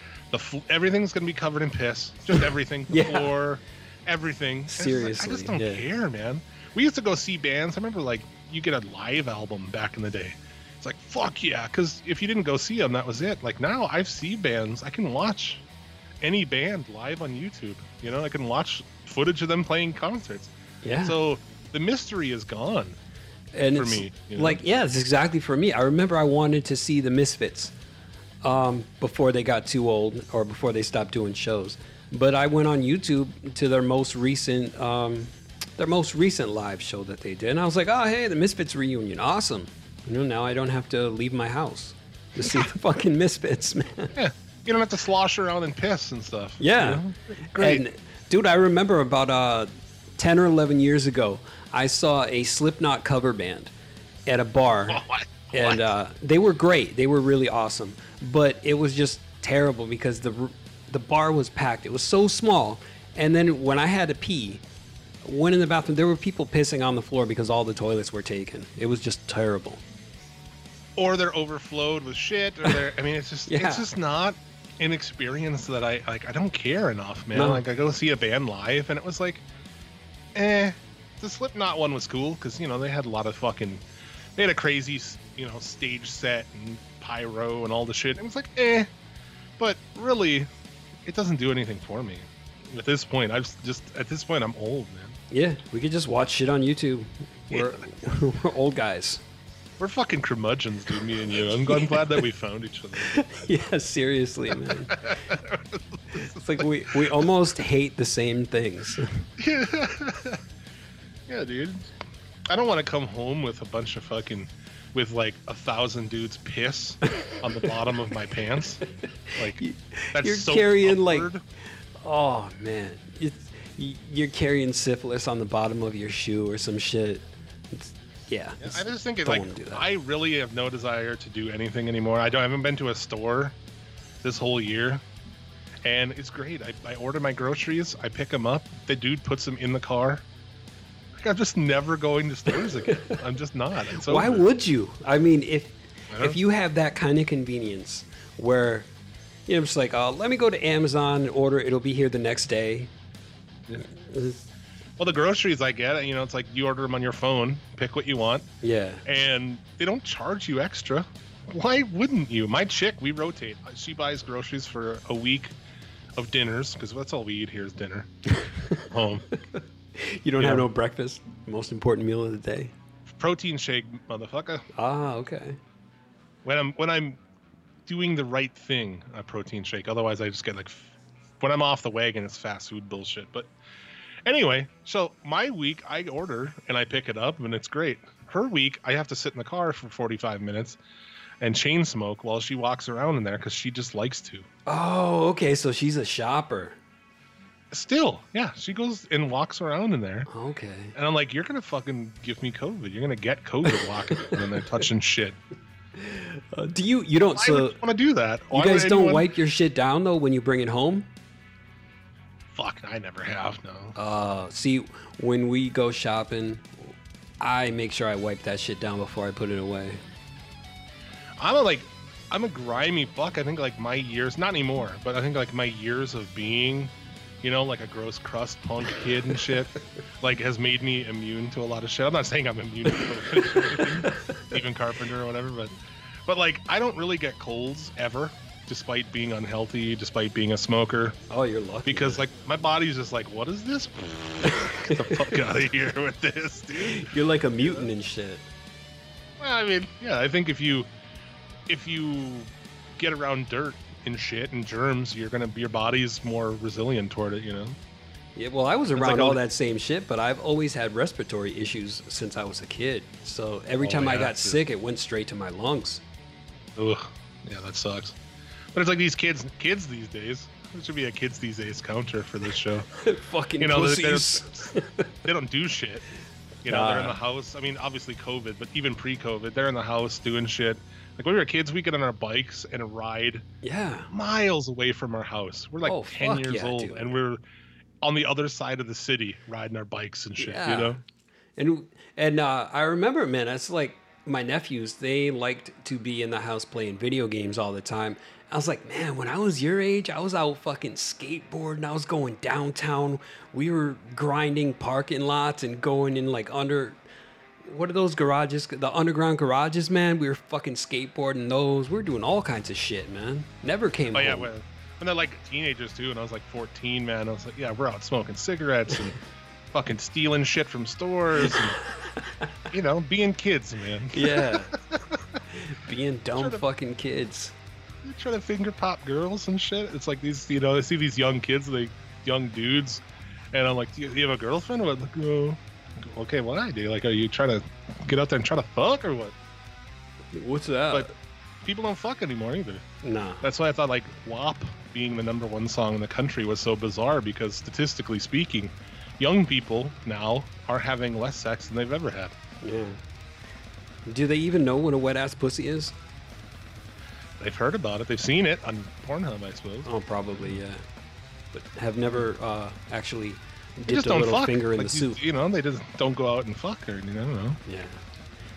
everything's going to be covered in piss. Just everything. The yeah. floor, everything. Seriously. Like, I just don't care, man. We used to go see bands. I remember like, you get a live album back in the day. It's like, fuck yeah, because if you didn't go see them, that was it. Like, now I've seen bands. I can watch any band live on YouTube. You know, I can watch footage of them playing concerts. Yeah. So the mystery is gone. And for me, you know? Like, yeah, it's exactly for me. I remember I wanted to see the Misfits before they got too old or before they stopped doing shows. But I went on YouTube to their most recent live show that they did. And I was like, oh, hey, the Misfits reunion. Awesome. You know, now I don't have to leave my house to see the fucking Misfits, man. Yeah. You don't have to slosh around and piss and stuff. Yeah. You know? Great. And, dude, I remember about 10 or 11 years ago, I saw a Slipknot cover band at a bar. Oh, what? And they were great. They were really awesome. But it was just terrible because the bar was packed. It was so small. And then when I had to pee, went in the bathroom, there were people pissing on the floor because all the toilets were taken. It was just terrible. Or they're overflowed with shit. Or they're, I mean, it's just yeah. It's just not an experience that I like. I don't care enough, man. No. Like, I go see a band live, and it was like, the Slipknot one was cool because, you know, they had a lot of fucking, they had a crazy, you know, stage set and pyro and all the shit. And it was like, but really, it doesn't do anything for me. At this point, I'm old, man. Yeah, we could just watch shit on YouTube. We're old guys. We're fucking curmudgeons, dude, me and you. I'm glad that we found each other. Yeah, seriously, man. It's like we almost hate the same things. Yeah, dude. I don't want to come home with a bunch of fucking... with like 1,000 dudes piss on the bottom of my pants. Like, that's you're so carrying awkward. Like... Oh, man. You're carrying syphilis on the bottom of your shoe or some shit. I just think I really have no desire to do anything anymore. I haven't been to a store this whole year, and it's great. I order my groceries, I pick them up, the dude puts them in the car. Like, I'm just never going to stores again. I'm just not. Why would you? I mean, if you have that kind of convenience where, you know, I'm just like, oh, let me go to Amazon and order. It'll be here the next day. Yeah. Well, the groceries I get, you know, it's like you order them on your phone, pick what you want. Yeah. And they don't charge you extra. Why wouldn't you? My chick, we rotate. She buys groceries for a week of dinners because that's all we eat here is dinner. Home. You don't have no breakfast. Most important meal of the day. Protein shake, motherfucker. Ah, okay. When I'm doing the right thing, a protein shake. Otherwise, I just get like, when I'm off the wagon, it's fast food bullshit. But anyway, so my week, I order and I pick it up and it's great. Her week, I have to sit in the car for 45 minutes and chain smoke while she walks around in there because she just likes to. Oh, okay. So she's a shopper. Still, yeah. She goes and walks around in there. Okay. And I'm like, you're going to fucking give me COVID. You're going to get COVID walking and they're touching shit. Do you don't want to do that? Why you guys don't wipe your shit down though when you bring it home? Fuck, I never have, no. See, when we go shopping, I make sure I wipe that shit down before I put it away. I'm a grimy fuck. I think like my years, not anymore, but I think like my years of being, you know, like a gross crust punk kid and shit, like has made me immune to a lot of shit. I'm not saying I'm immune to even Carpenter or whatever, but like I don't really get colds ever, despite being unhealthy, despite being a smoker. Oh, you're lucky. Because like my body's just like, what is this? Get the fuck out of here with this, dude. You're like a mutant and shit. Well, I mean, yeah, I think if you get around dirt and shit and germs, you're gonna be, your body's more resilient toward it, you know. Yeah, well, I was around like all that same shit, but I've always had respiratory issues since I was a kid. So every time I got sick, it went straight to my lungs. Ugh, yeah, that sucks. But it's like these kids these days. There should be a kids these days counter for this show. Fucking you know, pussies. They don't do shit. You know, they're in the house. I mean, obviously COVID, but even pre-COVID, they're in the house doing shit. Like when we were kids, we get on our bikes and ride miles away from our house. We're like 10 years old, dude. And we're on the other side of the city riding our bikes and shit, you know? And I remember, man, that's like my nephews, they liked to be in the house playing video games all the time. I was like, man, when I was your age, I was out fucking skateboarding. I was going downtown. We were grinding parking lots and going in like under... What are those garages? The underground garages, man. We were fucking skateboarding those. We were doing all kinds of shit, man. Never came home. Oh, yeah. When they're like teenagers, too, and I was like 14, man. I was like, yeah, we're out smoking cigarettes and fucking stealing shit from stores. And, you know, being kids, man. Yeah. Being dumb fucking kids. You're trying to finger pop girls and shit. It's like these, you know, I see these young kids, like young dudes, and I'm like, do you have a girlfriend? I'm like, no. Okay, what I do? Like, are you trying to get out there and try to fuck or what? What's that? But people don't fuck anymore either. Nah. That's why I thought like WAP being the #1 song in the country was so bizarre, because statistically speaking, young people now are having less sex than they've ever had. Yeah. Do they even know what a wet ass pussy is? They've heard about it. They've seen it on Pornhub, I suppose. Oh, probably, yeah. But have never actually. They just don't fuck. Finger in like the soup. You know, they just don't go out and fuck her. You know, I don't know. Yeah,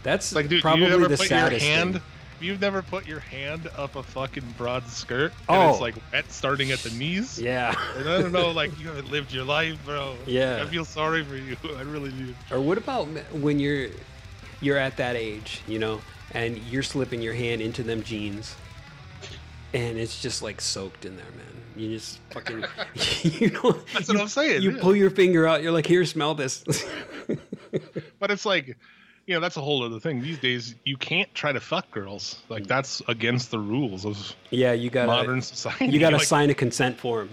that's like, dude, probably the saddest thing. You've never put your hand up a fucking broad skirt and it's like wet starting at the knees. Yeah, and I don't know. Like, you haven't lived your life, bro. Yeah, I feel sorry for you. I really do. Or what about when you're at that age, you know, and you're slipping your hand into them jeans, and it's just like soaked in there, man. You just fucking, you know. That's what I'm saying. You pull your finger out. You're like, here, smell this. But it's like, you know, that's a whole other thing. These days, you can't try to fuck girls. Like, that's against the rules of modern society. You got to like, sign a consent form.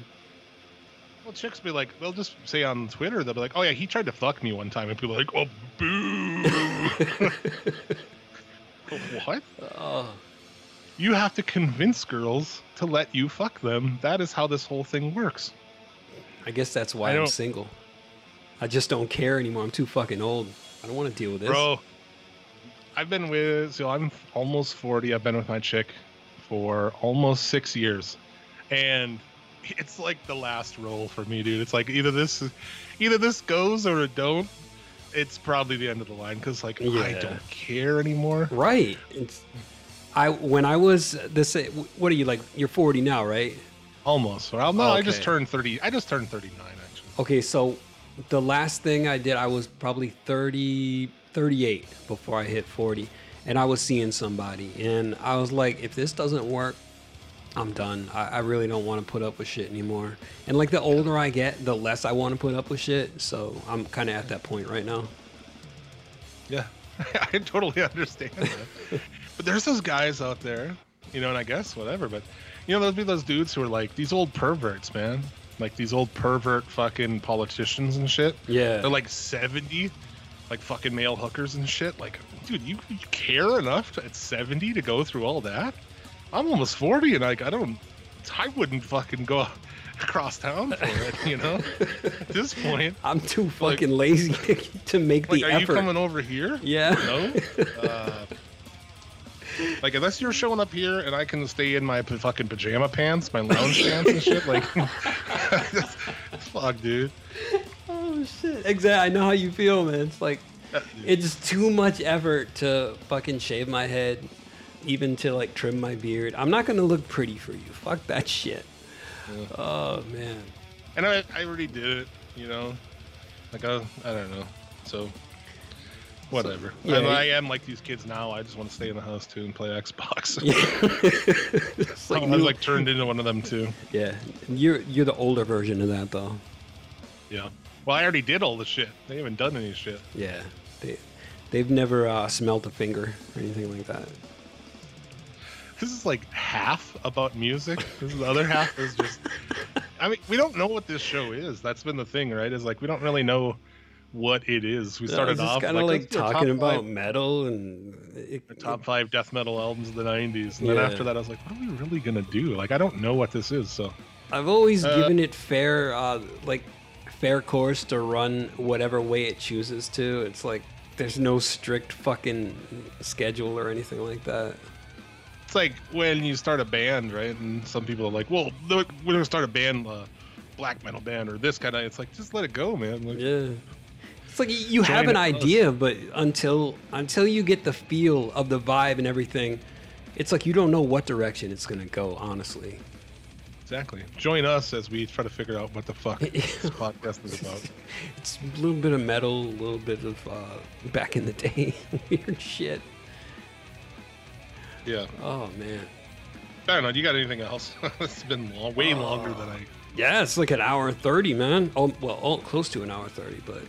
Well, chicks be like, they'll just say on Twitter, they'll be like, oh, yeah, he tried to fuck me one time. And people are like, oh, boo. What? Oh. You have to convince girls to let you fuck them. That is how this whole thing works. I guess that's why I'm single. I just don't care anymore. I'm too fucking old. I don't want to deal with this. Bro, I've been with... So I'm almost 40. I've been with my chick for almost 6 years. And it's like the last roll for me, dude. It's like either this goes or it don't. It's probably the end of the line because, like, I don't care anymore. Right. It's... when I was this, what are you like? You're 40 now, right? Almost. Well, no, okay. I just turned 30. I just turned 39, actually. Okay, so the last thing I did, I was probably 38 before I hit 40, and I was seeing somebody, and I was like, if this doesn't work, I'm done. I really don't want to put up with shit anymore. And like the older I get, the less I want to put up with shit. So I'm kind of at that point right now. Yeah, I totally understand that. But there's those guys out there, you know, and I guess whatever, but, you know, there'll be those dudes who are like these old perverts, man. Like these old pervert fucking politicians and shit. Yeah. They're like 70, like fucking male hookers and shit. Like, dude, you care enough at 70 to go through all that? I'm almost 40 and like, I wouldn't fucking go across town for it, you know? At this point. I'm too fucking like, lazy to make like, the effort. Are you coming over here? Yeah. No? Like, unless you're showing up here and I can stay in my fucking pajama pants, my lounge pants and shit, like, Warlock, dude. Oh, shit. Exactly. I know how you feel, man. It's like, it's too much effort to fucking shave my head, even to, like, trim my beard. I'm not going to look pretty for you. Fuck that shit. Yeah. Oh, man. And I already did it, you know? Like, I don't know. So, whatever. So, yeah, I am like these kids now. I just want to stay in the house, too, and play Xbox. It's like I was, like, turned into one of them, too. Yeah. You're the older version of that, though. Yeah. Well, I already did all the shit. They haven't done any shit. Yeah. They've never smelled a finger or anything like that. This is like half about music. This is the other half is just... I mean, we don't know what this show is. That's been the thing, right? Is like, we don't really know what it is. We started off kind of like talking about metal and... top five death metal albums of the 90s. And then after that, I was like, what are we really going to do? Like, I don't know what this is, so... I've always given it fair course to run whatever way it chooses to. It's like there's no strict fucking schedule or anything like that. It's like when you start a band, right? And some people are like, well, we're gonna start a band, black metal band or this kind of, it's like, just let it go, man. Like, yeah, it's like you have an idea, but until you get the feel of the vibe and everything, it's like you don't know what direction it's gonna go, honestly. Exactly. Join us as we try to figure out what the fuck this podcast is about. It's a little bit of metal, a little bit of back in the day weird shit. Yeah. Oh, man. I don't know. You got anything else? It's been way longer than I... Yeah, it's like an hour 30, man. Oh, well, close to an hour 30, but...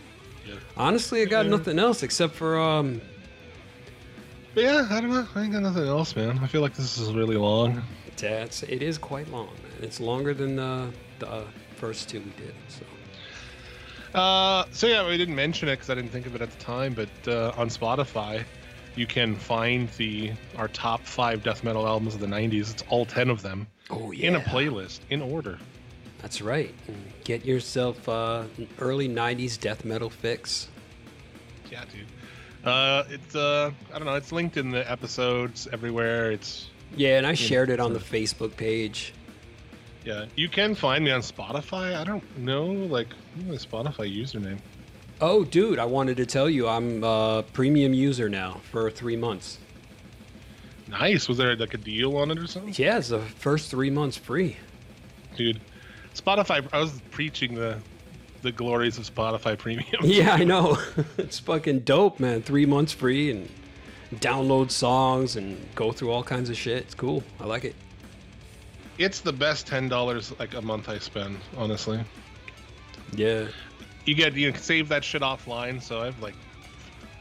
Yeah. Honestly, I got nothing else except for... Yeah, I don't know. I ain't got nothing else, man. I feel like this is really long. It is quite long, man. It's longer than the first two we did. So, yeah, we didn't mention it because I didn't think of it at the time, but on Spotify, you can find our top five death metal albums of the 90s. It's all 10 of them. Oh, yeah. In a playlist, in order. That's right. Get yourself an early 90s death metal fix. Yeah, dude. It's I don't know. It's linked in the episodes everywhere. It's... Yeah, and I shared it on the Facebook page. Yeah, you can find me on Spotify. I don't know, like, what's my Spotify username? Oh, dude, I wanted to tell you I'm a premium user now for 3 months. Nice. Was there, like, a deal on it or something? Yeah, it's the first 3 months free. Dude, Spotify, I was preaching the glories of Spotify Premium. Yeah, I know. It's fucking dope, man. 3 months free and... download songs and go through all kinds of shit. It's cool. I like it. It's the best $10 like a month I spend, honestly. Yeah. You can save that shit offline, so I have like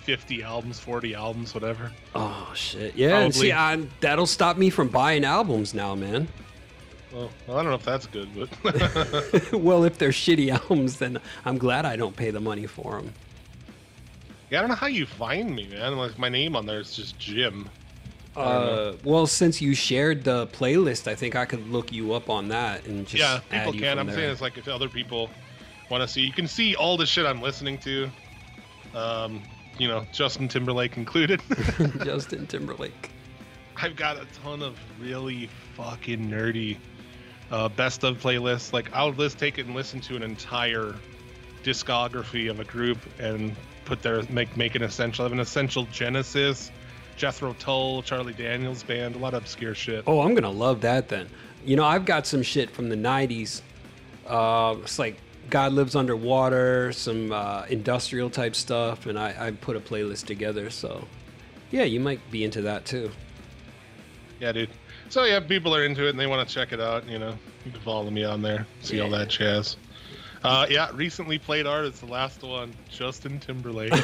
50 albums, 40 albums, whatever. Oh shit. Yeah, and see, that'll stop me from buying albums now, man. Well, I don't know if that's good, but well, if they're shitty albums, then I'm glad I don't pay the money for them. I don't know how you find me, man. Like, my name on there is just Jim. Well, since you shared the playlist, I think I could look you up on that and just add people you can. I'm saying it's like if other people want to see, you can see all the shit I'm listening to. You know, Justin Timberlake included. Justin Timberlake. I've got a ton of really fucking nerdy best of playlists. Like, I'll just take it and listen to an entire discography of a group and put there, make an essential. I have an essential Genesis, Jethro Tull, Charlie Daniels Band, a lot of obscure shit. Oh, I'm gonna love that then. You know, I've got some shit from the 90s. It's like God Lives Underwater, some industrial type stuff, and I put a playlist together. So yeah, you might be into that too. Yeah, dude. So yeah, people are into it and they want to check it out. You know, you can follow me on there, see all that jazz. Yeah, recently played artist, the last one, Justin Timberlake.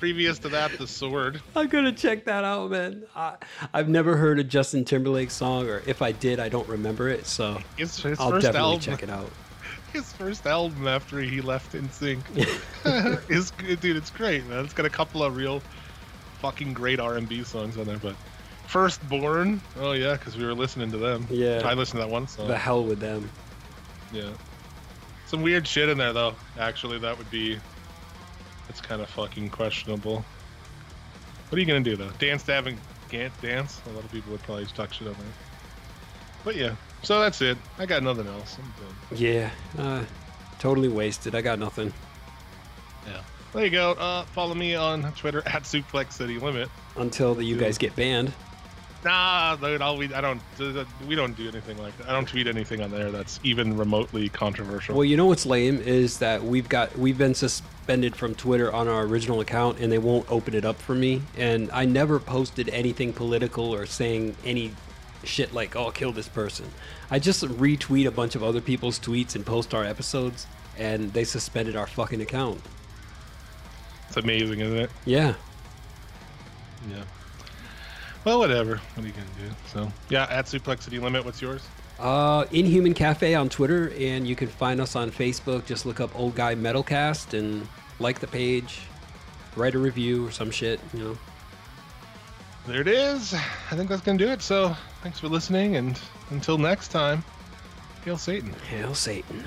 Previous to that, The Sword. I'm going to check that out, man. I've never heard a Justin Timberlake song, or if I did, I don't remember it, so I'll definitely check it out. His first album after he left NSYNC. Dude, it's great, man. It's got a couple of real fucking great R&B songs on there, but Firstborn, oh yeah, because we were listening to them. Yeah. I listened to that one song. The hell with them. Yeah. Some weird shit in there, though. Actually, it's kind of fucking questionable. What are you gonna do, though? Dance to having Gant dance? A lot of people would probably talk shit on that. But yeah, So that's it. I got nothing else. I'm done. Yeah. Totally wasted. I got nothing. Yeah. There you go. Follow me on Twitter at Suplex City Limit. Until you guys get banned. Nah, dude, we don't do anything like that. I don't tweet anything on there that's even remotely controversial. Well, you know what's lame is that we've been suspended from Twitter on our original account, and they won't open it up for me. And I never posted anything political or saying any shit like, oh, kill this person. I just retweet a bunch of other people's tweets and post our episodes, and they suspended our fucking account. It's amazing, isn't it? Yeah. Yeah. Well, whatever. What are you going to do? So, yeah, at Suplex City Limit, what's yours? Inhuman Cafe on Twitter, and you can find us on Facebook. Just look up Old Guy Metalcast and like the page, write a review or some shit, you know. There it is. I think that's going to do it. So, thanks for listening, and until next time, hail Satan. Hail Satan.